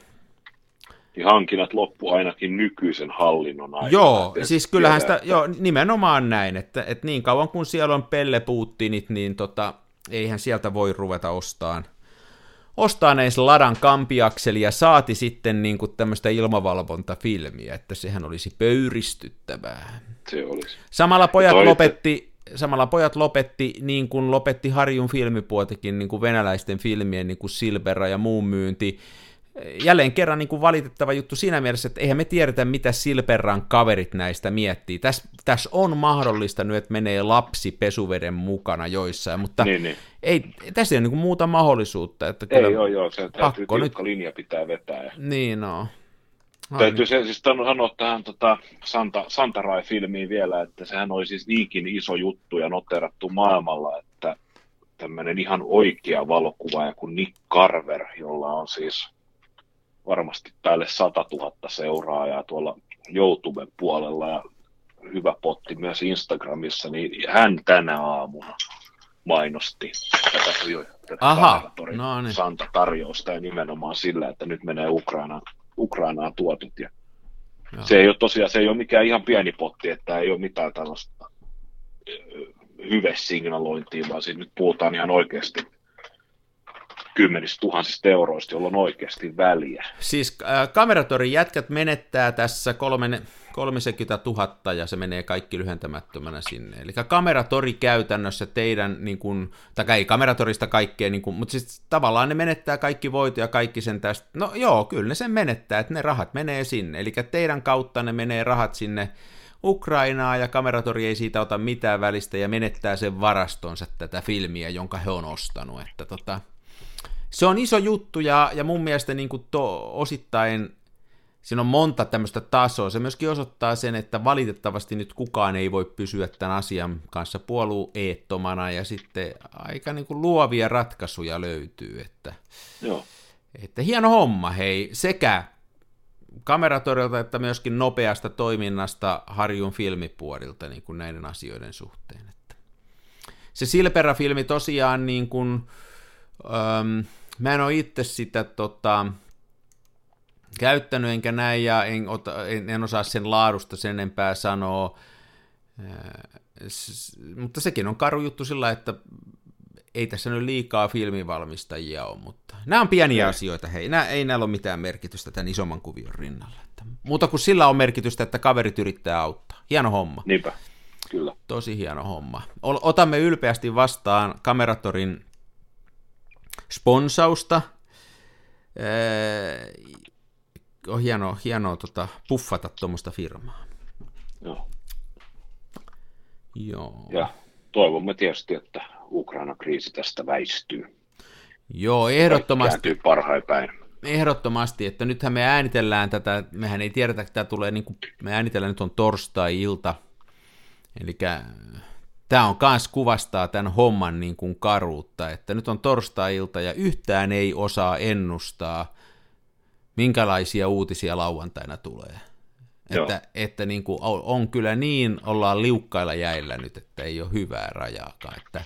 niin hankinnat loppu ainakin nykyisen hallinnon aikana. Joo, siis kyllähän sitä, joo, nimenomaan näin, että niin kauan kun siellä on pellepuuttinit, niin eihän sieltä voi ruveta ostaan edes ladan kampiakselia, saati sitten niin kuin tämmöistä ilmavalvontafilmiä, että sehän olisi pöyristyttävää. Se olisi. Samalla pojat lopetti, niin kuin lopetti Harjun filmipuotikin, niin kuin venäläisten filmien, niin kuin Silberra ja muun myynti. Jälleen kerran niin kuin valitettava juttu siinä mielessä, että eihän me tiedetä, mitä Silberran kaverit näistä miettii. Tässä on mahdollista nyt, että menee lapsi pesuveden mukana joissain, mutta niin. Ei, tässä ei ole niin kuin muuta mahdollisuutta. Että kyllä ei ole, joo, se täytyy tiukka linja pitää vetää. Niin on. Täytyy se siis sanoa tähän Santarai-filmiin vielä, että sehän oli siis niinkin iso juttu ja noterattu maailmalla, että tämmöinen ihan oikea valokuvaaja kuin Nick Carver, jolla on siis varmasti päälle 100 000 seuraajaa tuolla YouTuben puolella ja hyvä potti myös Instagramissa, niin hän tänä aamuna mainosti tätä Santa-tarjousta ja nimenomaan sillä, että nyt menee Ukrainaan tuotut. Ja se ei ole mikään ihan pieni potti, että ei ole mitään tällaista hyvesignalointia, vaan siitä nyt puhutaan ihan oikeasti kymmenistä tuhansista euroista, jolla on oikeasti väliä. Siis Kameratorin jätkät menettää tässä 30 000 ja se menee kaikki lyhentämättömänä sinne. Eli Kameratori käytännössä teidän, niin kuin, tai ei Kameratorista kaikkea, niin kuin, mutta siis tavallaan ne menettää kaikki voitoja, kaikki sen tästä. No joo, kyllä ne sen menettää, että ne rahat menee sinne. Eli teidän kautta ne menee rahat sinne Ukrainaa ja Kameratori ei siitä ota mitään välistä ja menettää sen varastonsa tätä filmiä, jonka he on ostanut. Että se on iso juttu ja mun mielestä niin kuin osittain siinä on monta tämmöistä tasoa. Se myöskin osoittaa sen, että valitettavasti nyt kukaan ei voi pysyä tämän asian kanssa puolueettomana ja sitten aika niin kuin luovia ratkaisuja löytyy. Että hieno homma, hei, sekä Kameratorilta että myöskin nopeasta toiminnasta Harjun filmipuolilta niin kuin näiden asioiden suhteen. Että se Silberra-filmi tosiaan niin kuin mä en ole itse sitä käyttänyt enkä näin ja en osaa sen laadusta sen enempää sanoa, mutta sekin on karu juttu sillä, että ei tässä nyt liikaa filmivalmistajia ole, mutta nämä on pieniä asioita, hei, ei näillä ole mitään merkitystä tämän isomman kuvion rinnalla, muuta kuin sillä on merkitystä, että kaverit yrittää auttaa, hieno homma. Niinpä, kyllä. Tosi hieno homma. Otamme ylpeästi vastaan Kameratorin sponsausta. On hienoa puffata tuommoista firmaa. Joo. Ja toivomme tietysti, että Ukraina-kriisi tästä väistyy. Joo, ehdottomasti. Kääntyy parhain päin. Ehdottomasti, että nythän me äänitellään tätä, mehän ei tiedetä, että tämä tulee, niin kuin me äänitellään nyt on torstai-ilta, eli tämä on kans kuvastaa tämän homman niin kuin karuutta, että nyt on torstai-ilta ja yhtään ei osaa ennustaa, minkälaisia uutisia lauantaina tulee. Että niin kuin on kyllä niin, ollaan liukkailla jäillä nyt, että ei ole hyvää rajaakaan. Että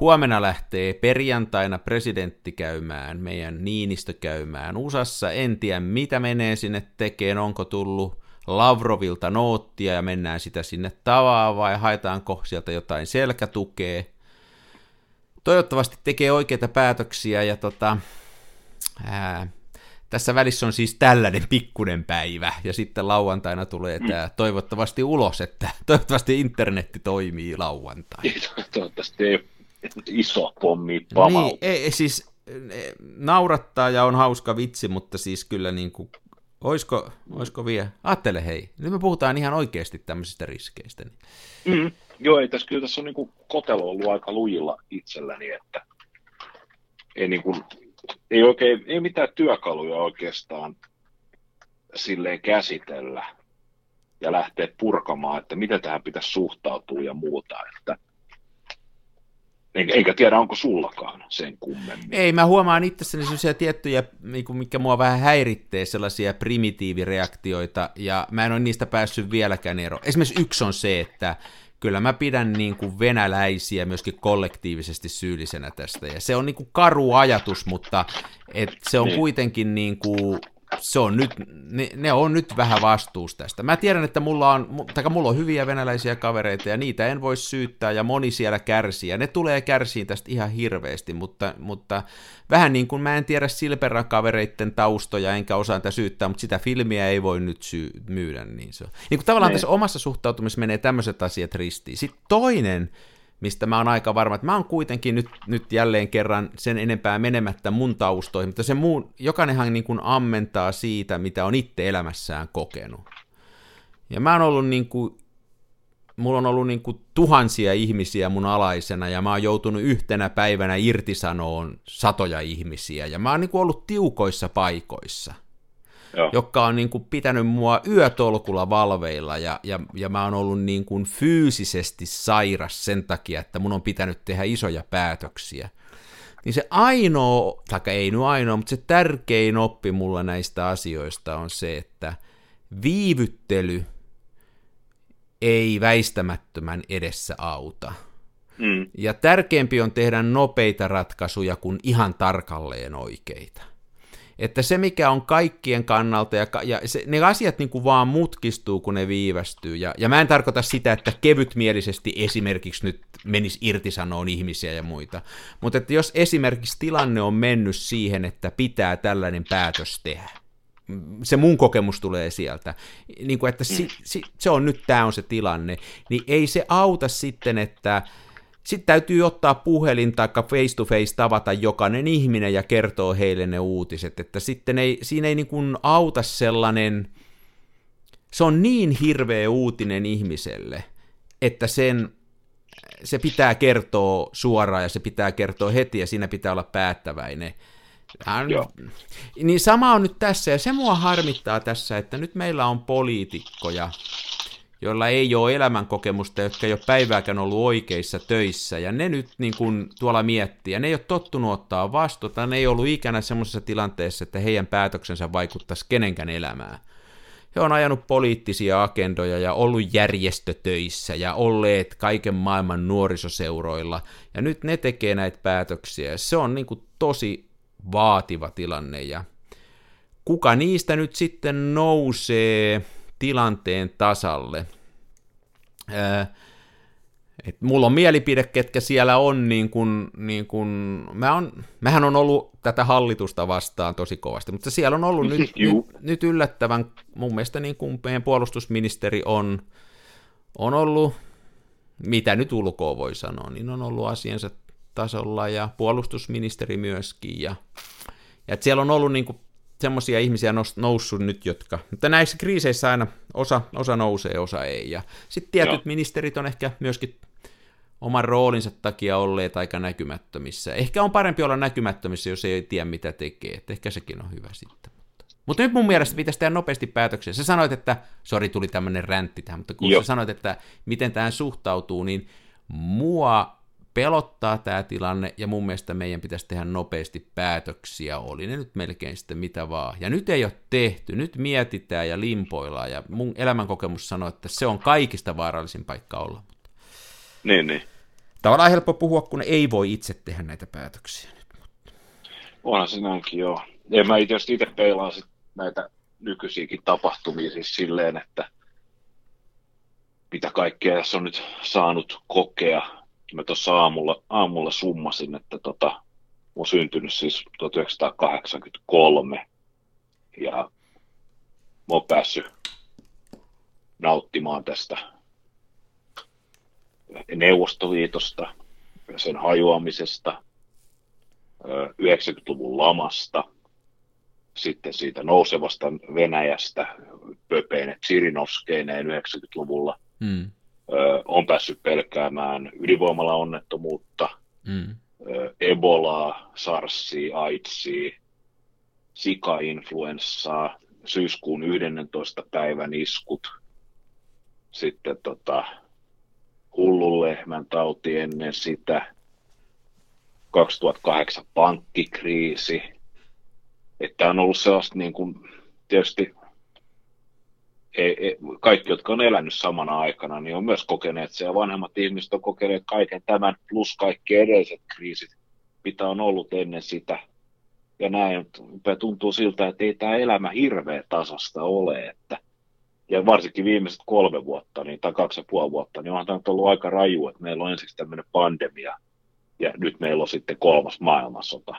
Huomenna lähtee perjantaina presidentti käymään, meidän Niinistö käymään USAssa. En tiedä, mitä menee sinne tekemään, onko tullut Lavrovilta noottia ja mennään sitä sinne tavaan vai haetaanko sieltä jotain selkätukea. Toivottavasti tekee oikeita päätöksiä ja tässä välissä on siis tällainen pikkunen päivä ja sitten lauantaina tulee tämä toivottavasti ulos, että toivottavasti internetti toimii lauantaina. Toivottavasti ei iso pommi pamauta. Niin, ei, siis naurattaa ja on hauska vitsi, mutta siis kyllä niin kuin, olisiko vielä, ajattele hei, nyt me puhutaan ihan oikeasti tämmöisistä riskeistä. Joo, ei tässä kyllä tässä on niin kuin kotelo ollut aika lujilla itselläni, että ei niin kuin Ei mitään työkaluja oikeastaan silleen käsitellä ja lähteä purkamaan, että miten tähän pitäisi suhtautua ja muuta. Että eikä tiedä, onko sullakaan sen kummemmin. Ei, mä huomaan itsessäni sellaisia tiettyjä, mikä mua vähän häiritsee, sellaisia primitiivireaktioita, ja mä en ole niistä päässyt vieläkään eroon. Esimerkiksi yksi on se, että kyllä mä pidän niin kuin venäläisiä myöskin kollektiivisesti syyllisenä tästä, ja se on niin kuin karu ajatus, mutta et se on kuitenkin niin kuin, se on nyt, ne on nyt vähän vastuussa tästä. Mä tiedän, että mulla on hyviä venäläisiä kavereita, ja niitä en voi syyttää, ja moni siellä kärsii, ja ne tulee kärsiin tästä ihan hirveästi, mutta vähän niin kuin mä en tiedä Silberran kavereiden taustoja, enkä osaa tätä syyttää, mutta sitä filmiä ei voi nyt myydä, niin se on. Niin kuin tavallaan tässä omassa suhtautumisessa menee tämmöiset asiat ristiin. Sitten toinen, mistä mä oon aika varma, että mä oon kuitenkin nyt jälleen kerran sen enempää menemättä mun taustoihin, mutta jokainenhan niin kuin ammentaa siitä, mitä on itse elämässään kokenut. Ja mä oon ollut niin kuin, mulla on ollut niin kuin tuhansia ihmisiä mun alaisena, ja mä oon joutunut yhtenä päivänä irtisanoon satoja ihmisiä, ja mä oon niin kuin ollut tiukoissa paikoissa, joka on niin kuin pitänyt mua yötolkulla valveilla, ja mä oon ollut niin kuin fyysisesti sairas sen takia, että mun on pitänyt tehdä isoja päätöksiä. Niin se ainoa, tai ei nyt ainoa, mutta se tärkein oppi mulla näistä asioista on se, että viivyttely ei väistämättömän edessä auta. Ja tärkeämpi on tehdä nopeita ratkaisuja kuin ihan tarkalleen oikeita. Että se, mikä on kaikkien kannalta, ja se, ne asiat niin kuin vaan mutkistuu, kun ne viivästyy, ja mä en tarkoita sitä, että kevytmielisesti esimerkiksi nyt menisi irtisanoon ihmisiä ja muita, mutta että jos esimerkiksi tilanne on mennyt siihen, että pitää tällainen päätös tehdä, se mun kokemus tulee sieltä, niin kuin, että tämä on se tilanne, niin ei se auta sitten, että sitten täytyy ottaa puhelin tai face-to-face tavata jokainen ihminen ja kertoo heille ne uutiset, että sitten siinä ei niin kuin auta sellainen, se on niin hirveä uutinen ihmiselle, että se pitää kertoa suoraan ja se pitää kertoa heti ja siinä pitää olla päättäväinen. Niin sama on nyt tässä ja se mua harmittaa tässä, että nyt meillä on poliitikkoja, joilla ei ole elämänkokemusta, jotka ei ole päivääkään ollut oikeissa töissä, ja ne nyt niin kuin tuolla miettii, ja ne ei ole tottunut ottaa vastuuta, ne ei ollut ikänä semmoisessa tilanteessa, että heidän päätöksensä vaikuttaisi kenenkään elämään. He on ajanut poliittisia agendoja ja ollut järjestötöissä ja olleet kaiken maailman nuorisoseuroilla, ja nyt ne tekee näitä päätöksiä. Se on niin kuin tosi vaativa tilanne, ja kuka niistä nyt sitten nousee tilanteen tasalle. Mulla on mielipide, ketkä siellä on, mähän on ollut tätä hallitusta vastaan tosi kovasti, mutta siellä on ollut nyt yllättävän, mun mielestä niin kuin meidän puolustusministeri on ollut, mitä nyt ulkoa voi sanoa, niin on ollut asiansa tasolla ja puolustusministeri myöskin, ja siellä on ollut niin kuin semmoisia ihmisiä noussut nyt, jotka, mutta näissä kriiseissä aina osa nousee, osa ei, ja sitten tietyt ministerit on ehkä myöskin oman roolinsa takia olleet aika näkymättömissä. Ehkä on parempi olla näkymättömissä, jos ei tiedä, mitä tekee, että ehkä sekin on hyvä sitten. Mutta nyt mun mielestä pitäisi tehdä nopeasti päätöksiä. Sä sanoit, että, tuli tämmöinen räntti tähän, mutta kun sä sanoit, että miten tähän suhtautuu, niin mua pelottaa tämä tilanne, ja mun mielestä meidän pitäisi tehdä nopeasti päätöksiä, oli ne nyt melkein sitten mitä vaan. Ja nyt ei ole tehty, nyt mietitään ja limpoillaan, ja mun elämänkokemus sanoo, että se on kaikista vaarallisin paikka olla. Niin. tavallaan helppo puhua, kun ei voi itse tehdä näitä päätöksiä. Onhan se näinkin, joo. En mä itse peilaa sit näitä nykyisiäkin tapahtumia siis silleen, että mitä kaikkea tässä on nyt saanut kokea. Mä tuossa aamulla summasin, että on syntynyt siis 1983 ja mä oon päässyt nauttimaan tästä Neuvostoliitosta ja sen hajoamisesta, 90-luvun lamasta, sitten siitä nousevasta Venäjästä, pöpeinet Sirinovskeineen 90-luvulla. Mm. On päässyt pelkäämään ydinvoimalaonnettomuutta, Ebolaa, SARSia, AIDSia, sika-influenssaa, syyskuun 11. päivän iskut, sitten hullunlehmän tauti ennen sitä, 2008 pankkikriisi. Että on ollut sellaista niin kuin, tietysti kaikki, jotka on elänyt samana aikana, niin on myös kokeneet se, ja vanhemmat ihmiset on kokeneet kaiken tämän, plus kaikki edelliset kriisit, mitä on ollut ennen sitä. Ja näin tuntuu siltä, että ei tämä elämä hirveän tasasta ole. Että, ja varsinkin viimeiset 3 vuotta, niin, tai 2,5 vuotta, niin onhan tämä ollut aika raju, että meillä on ensiksi tämmöinen pandemia, ja nyt meillä on sitten 3. maailmansota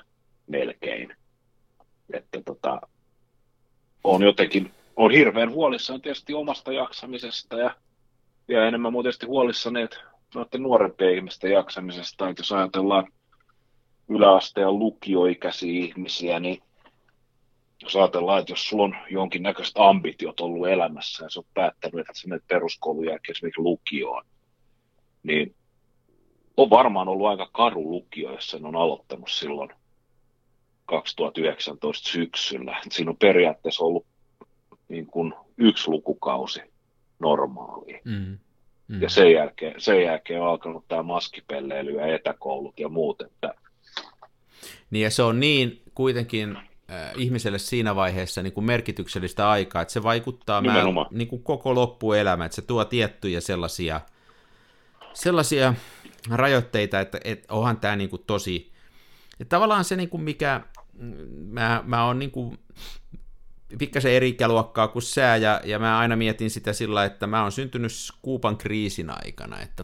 melkein. Että on jotenkin... Olen hirveän huolissaan tietysti omasta jaksamisesta ja vielä enemmän olen tietysti huolissani noiden nuorempien ihmisten jaksamisesta. Että jos ajatellaan yläasteen lukioikäisiä ihmisiä, niin jos ajatellaan, että jos sulla on jonkinnäköiset ambitiot ollut elämässä ja sä oot päättänyt, että sä menet peruskoulun jälkeen esimerkiksi lukioon, niin on varmaan ollut aika karu lukio, jos sen on aloittanut silloin 2019 syksyllä. Et siinä on periaatteessa ollut niin kuin 1 lukukausi normaaliin. Ja sen jälkeen on alkanut tämä maskipelleily ja etäkoulut ja muut. Että... Niin ja se on niin kuitenkin ihmiselle siinä vaiheessa niin kuin merkityksellistä aikaa, että se vaikuttaa niin kuin koko loppuelämä, että se tuo tiettyjä sellaisia rajoitteita, että onhan tämä niin kuin tosi... Että tavallaan se, niin kuin mikä mä oon... Niin kuin... pikkasen eri ikäluokkaa kuin sä, ja mä aina mietin sitä sillä, että mä oon syntynyt Kuuban kriisin aikana, että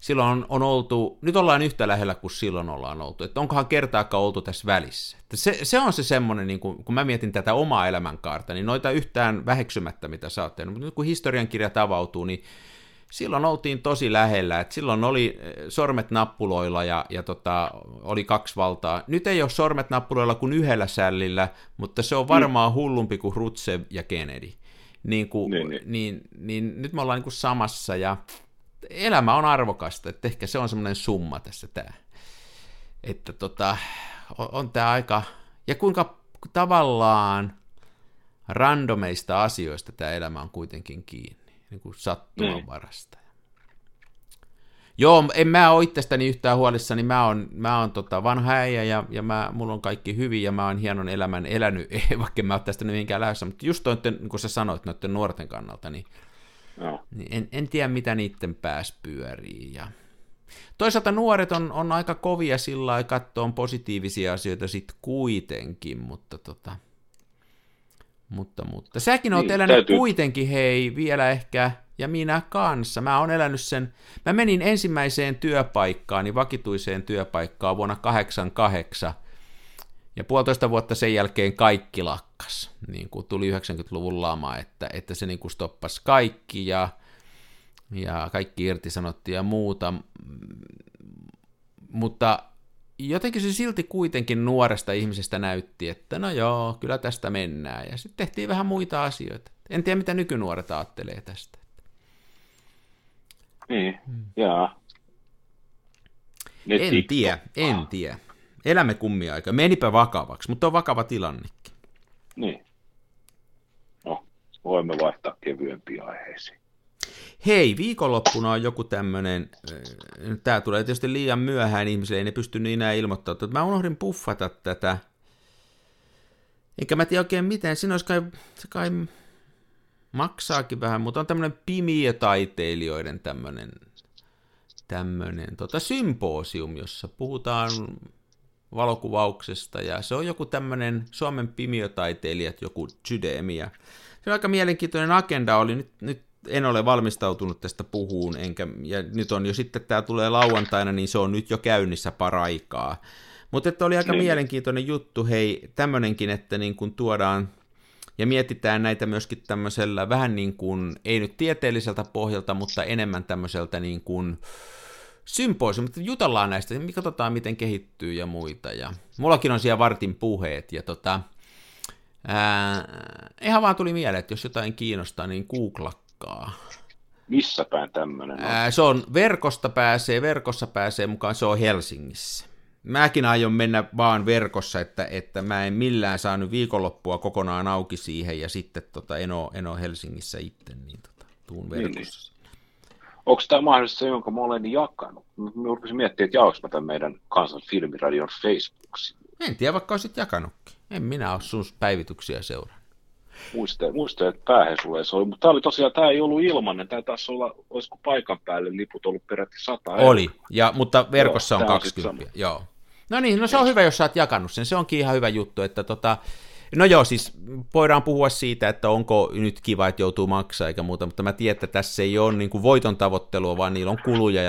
silloin on oltu, nyt ollaan yhtä lähellä kuin silloin ollaan oltu, että onkohan kertaakaan oltu tässä välissä. Että se on se semmoinen, niin kun mä mietin tätä omaa elämänkaarta, niin noita yhtään väheksymättä, mitä sä oot tehnyt, mutta nyt kun historiankirjat avautuu, niin silloin oltiin tosi lähellä, että silloin oli sormet nappuloilla ja oli 2 valtaa. Nyt ei ole sormet nappuloilla kuin 1 sällillä, mutta se on varmaan hullumpi kuin Rutsev ja Kennedy. Niin, nyt me ollaan niin kuin samassa ja elämä on arvokasta, että ehkä se on semmoinen summa tässä tämä. Että on tämä aika, ja kuinka tavallaan randomeista asioista tämä elämä on kuitenkin kiinni. Niin kuin sattuman varasta. Joo, en mä ole itsestäni yhtään huolissani, mä oon vanha äijä ja mulla on kaikki hyvin ja mä oon hienon elämän elänyt, vaikka mä oon tästä nyt mihinkään lähdössä, mutta just niin kun sä sanoit noiden nuorten kannalta, niin en tiedä mitä niiden pääs pyörii. Ja... Toisaalta nuoret on aika kovia sillä lailla, katsoa positiivisia asioita sitten kuitenkin, mutta Mutta säkin oot elänyt kuitenkin, hei, vielä ehkä, ja minä kanssa. Mä oon elänyt sen, mä menin ensimmäiseen työpaikkaani, vakituiseen työpaikkaan vuonna 1988, ja 1,5 vuotta sen jälkeen kaikki lakkas, niin kuin tuli 90-luvun lama, että se niin kuin stoppasi kaikki, ja kaikki irtisanottiin ja muuta, mutta jotenkin se silti kuitenkin nuoresta ihmisestä näytti, että no joo, kyllä tästä mennään. Ja sitten tehtiin vähän muita asioita. En tiedä, mitä nykynuoret ajattelee tästä. Niin, jaa. En tiedä. Elämme kummia aikaa. Menipä vakavaksi, mutta on vakava tilannekin. Niin. No, voimme vaihtaa kevyempiä aiheisiin. Hei, viikonloppuna on joku tämmöinen, tämä tulee tietysti liian myöhään ihmisille, ei ne pysty niin enää ilmoittamaan, mä unohdin puffata tätä, enkä mä tiedä oikein miten, siinä olisi kai maksaakin vähän, mutta on tämmöinen pimiötaiteilijoiden tämmöinen tämmöinen symposium, jossa puhutaan valokuvauksesta, ja se on joku tämmöinen Suomen pimiotaiteilijat, joku sydemia. Se on aika mielenkiintoinen agenda oli, nyt en ole valmistautunut tästä puhuun, ja nyt on jo sitten, tämä tulee lauantaina, niin se on nyt jo käynnissä paraikaa. Mutta oli aika mielenkiintoinen juttu, hei, tämmöinenkin, että niin kun tuodaan ja mietitään näitä myöskin tämmöisellä vähän niin kuin, ei nyt tieteelliseltä pohjalta, mutta enemmän tämmöiseltä niin kuin sympoisi, mutta jutellaan näistä, katsotaan miten kehittyy ja muita. Ja mullakin on siellä vartin puheet, ja ihan vaan tuli mieleen, että jos jotain kiinnostaa, niin googlakkaa. Missä päin tämmöinen on? Se on verkossa pääsee mukaan, se on Helsingissä. Mäkin aion mennä vaan verkossa, että mä en millään saanut viikonloppua kokonaan auki siihen, ja sitten en ole Helsingissä itse, niin tuun verkossa. Niin. Onko tämä mahdollista se, jonka mä olen jakanut? Mä rupesin miettimään, että jaoinko mä tämän meidän Kansan filmiradion Facebook-sivuun. En tiedä, vaikka olisit jakanutkin. En minä ole sun päivityksiä seurannut. Muista, että päähän sulle se oli, mutta tämä oli tosiaan, tämä ei ollut ilmainen, tämä taisi olla, olisiko paikan päälle liput ollut peräti 100 euroa. Oli, ja, mutta verkossa on 20, joo. No niin, se on hyvä, jos sä oot jakanut sen, se onkin ihan hyvä juttu, että no joo, siis voidaan puhua siitä, että onko nyt kiva, että joutuu maksaa eikä muuta, mutta mä tiedän, että tässä ei ole niin kuin voiton tavoittelua, vaan niillä on kuluja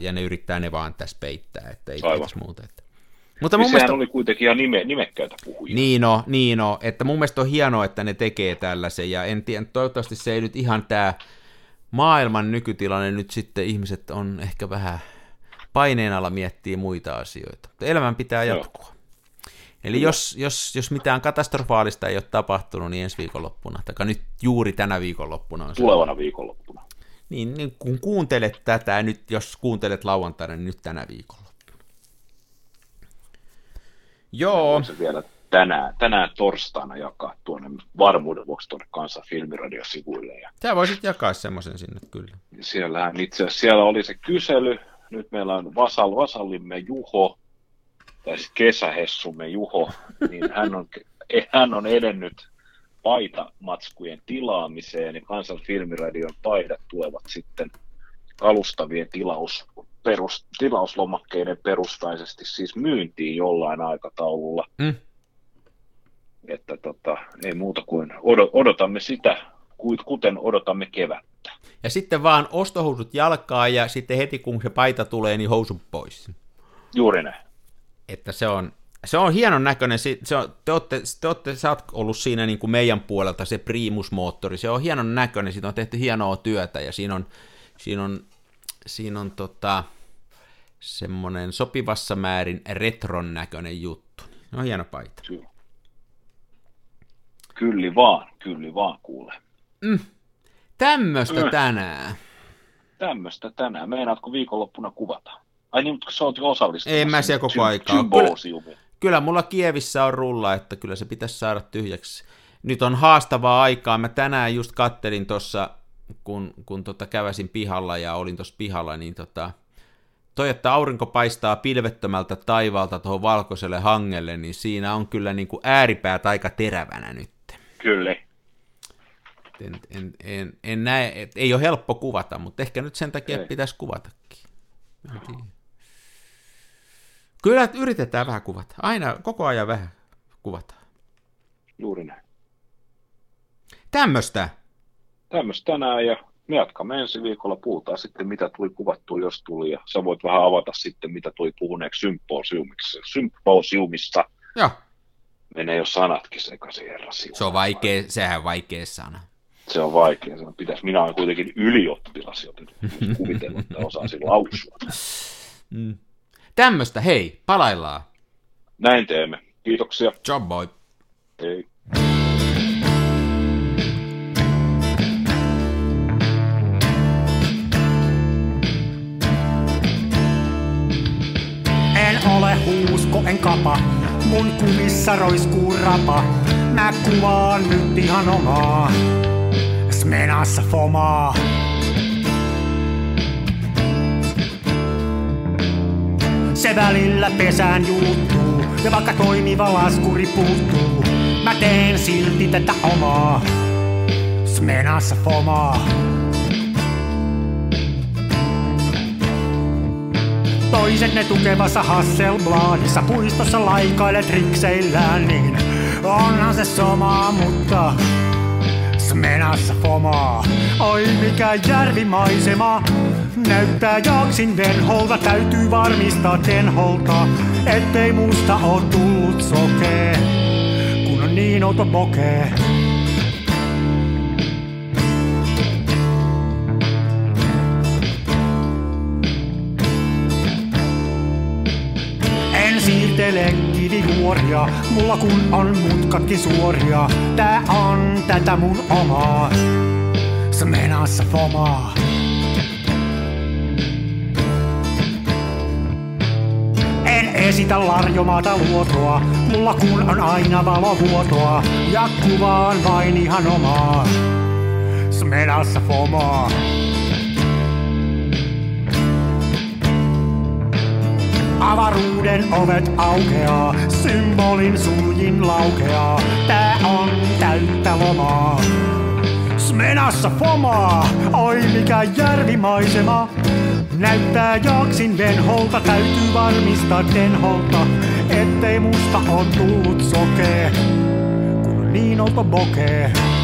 ja ne yrittää ne vaan tässä peittää, että ei pitäisi muuta. Mutta mun mielestä oli kuitenkin ihan nimekkäitä puhujia. Niin on, että mun mielestä on hienoa, että ne tekee tällaisen, ja en tiedä, toivottavasti se ei nyt ihan tämä maailman nykytilanne, nyt sitten ihmiset on ehkä vähän paineen alla miettii muita asioita. Elämän pitää jatkua. Eli jos mitään katastrofaalista ei ole tapahtunut, niin ensi viikonloppuna, tai nyt juuri tänä viikonloppuna on se. Tulevana viikonloppuna. Niin, kun kuuntelet tätä, nyt jos kuuntelet lauantaina, niin nyt tänä viikolla. Joo. Se vielä tänään torstaina jakaa tuonne varmuuden vuoksi tuonne Kansan filmiradiosivuille. Sä voisit jakaa semmoisen sinne kyllä. Siellähän itse asiassa siellä oli se kysely. Nyt meillä on vasallimme Juho, tai siis kesähessumme Juho, niin hän on edennyt paitamatskujen tilaamiseen, ja Kansan filmiradion paidat tulevat sitten alustavien tilauslomakkeiden perustaisesti siis myyntiin jollain aikataululla. Mm. Että ei muuta kuin odotamme sitä, kuten odotamme kevättä. Ja sitten vaan ostohousut jalkaa, ja sitten heti kun se paita tulee, niin housut pois. Juuri näin. Että se on hienon näköinen, sä oot ollut siinä niin kuin meidän puolelta se Priimus-moottori, se on hienon näköinen, siitä on tehty hienoa työtä, ja siinä on semmoinen sopivassa määrin retron näköinen juttu. No hieno paita. Kyllä vaan kuule. Tämmöstä tänään. Meinaatko viikonloppuna kuvata? Ai niin, mutta sä oot jo osallistunut. En mä siellä koko aikaa. Kyllä mulla Kievissä on rulla, että kyllä se pitäisi saada tyhjäksi. Nyt on haastavaa aikaa. Mä tänään just kattelin tuossa, kun käväsin pihalla ja olin tuossa pihalla, niin toi, että aurinko paistaa pilvettömältä taivaalta tuohon valkoiselle hangelle, niin siinä on kyllä niin kuin ääripäät aika terävänä nyt. Kyllä. En näe, ei ole helppo kuvata, mutta ehkä nyt sen takia pitäisi kuvatakin. Kyllä yritetään vähän kuvata. Aina, koko ajan vähän kuvataan. Juuri näin. Tämmöistä tänään, ja me jatkamme ensi viikolla, puhutaan sitten mitä tuli kuvattua, jos tuli, ja sä voit vähän avata sitten mitä tuli puhuneeksi symposiumissa. Joo. Menee jo sanatkin sekaisin, herra sivuun. Se on vaikea, sehän vaikea sana. Se on vaikea sana. Pitäisi, minä olen kuitenkin ylioppilas, joten kuvitella, että osaisin lausua. Tämmöistä, hei, palaillaan. Näin teemme. Kiitoksia. Job boy. Hei. En ole huusko, en kapa. Mun kumissa roiskuu rapa. Mä kuvaan nyt ihan omaa Smenassa fomaa. Se välillä pesään juuttuu, ja vaikka toimiva laskuri puuttuu, mä teen silti tätä omaa Smenassa fomaa. toisenne tukevassa Hasselbladissa puistossa laikaile trikseillään, niin onhan se sama, mutta Smenassa fomaa. Oi mikä järvimaisema, näyttää jaksin venholta, täytyy varmistaa tenholta, ettei musta oo tullut sokee, kun on niin outo pokee. Siirtele kivijuoria, mulla kun on mutkatkin suoria. Tää on tätä mun omaa, Smenassa fomaa. En esitä larjomaata luotoa, mulla kun on aina valovuotoa. Ja kuvaan vain ihan omaa, Smenassa fomaa. Avaruuden ovet aukeaa, symbolin suljin laukeaa. Tää on täyttä lomaa, Smenassa fomaa. Oi mikä järvimaisema, näyttää jaksin venholta, täytyy varmistaa tenholta, ettei musta on tullut sokee, kun niin outo bokee.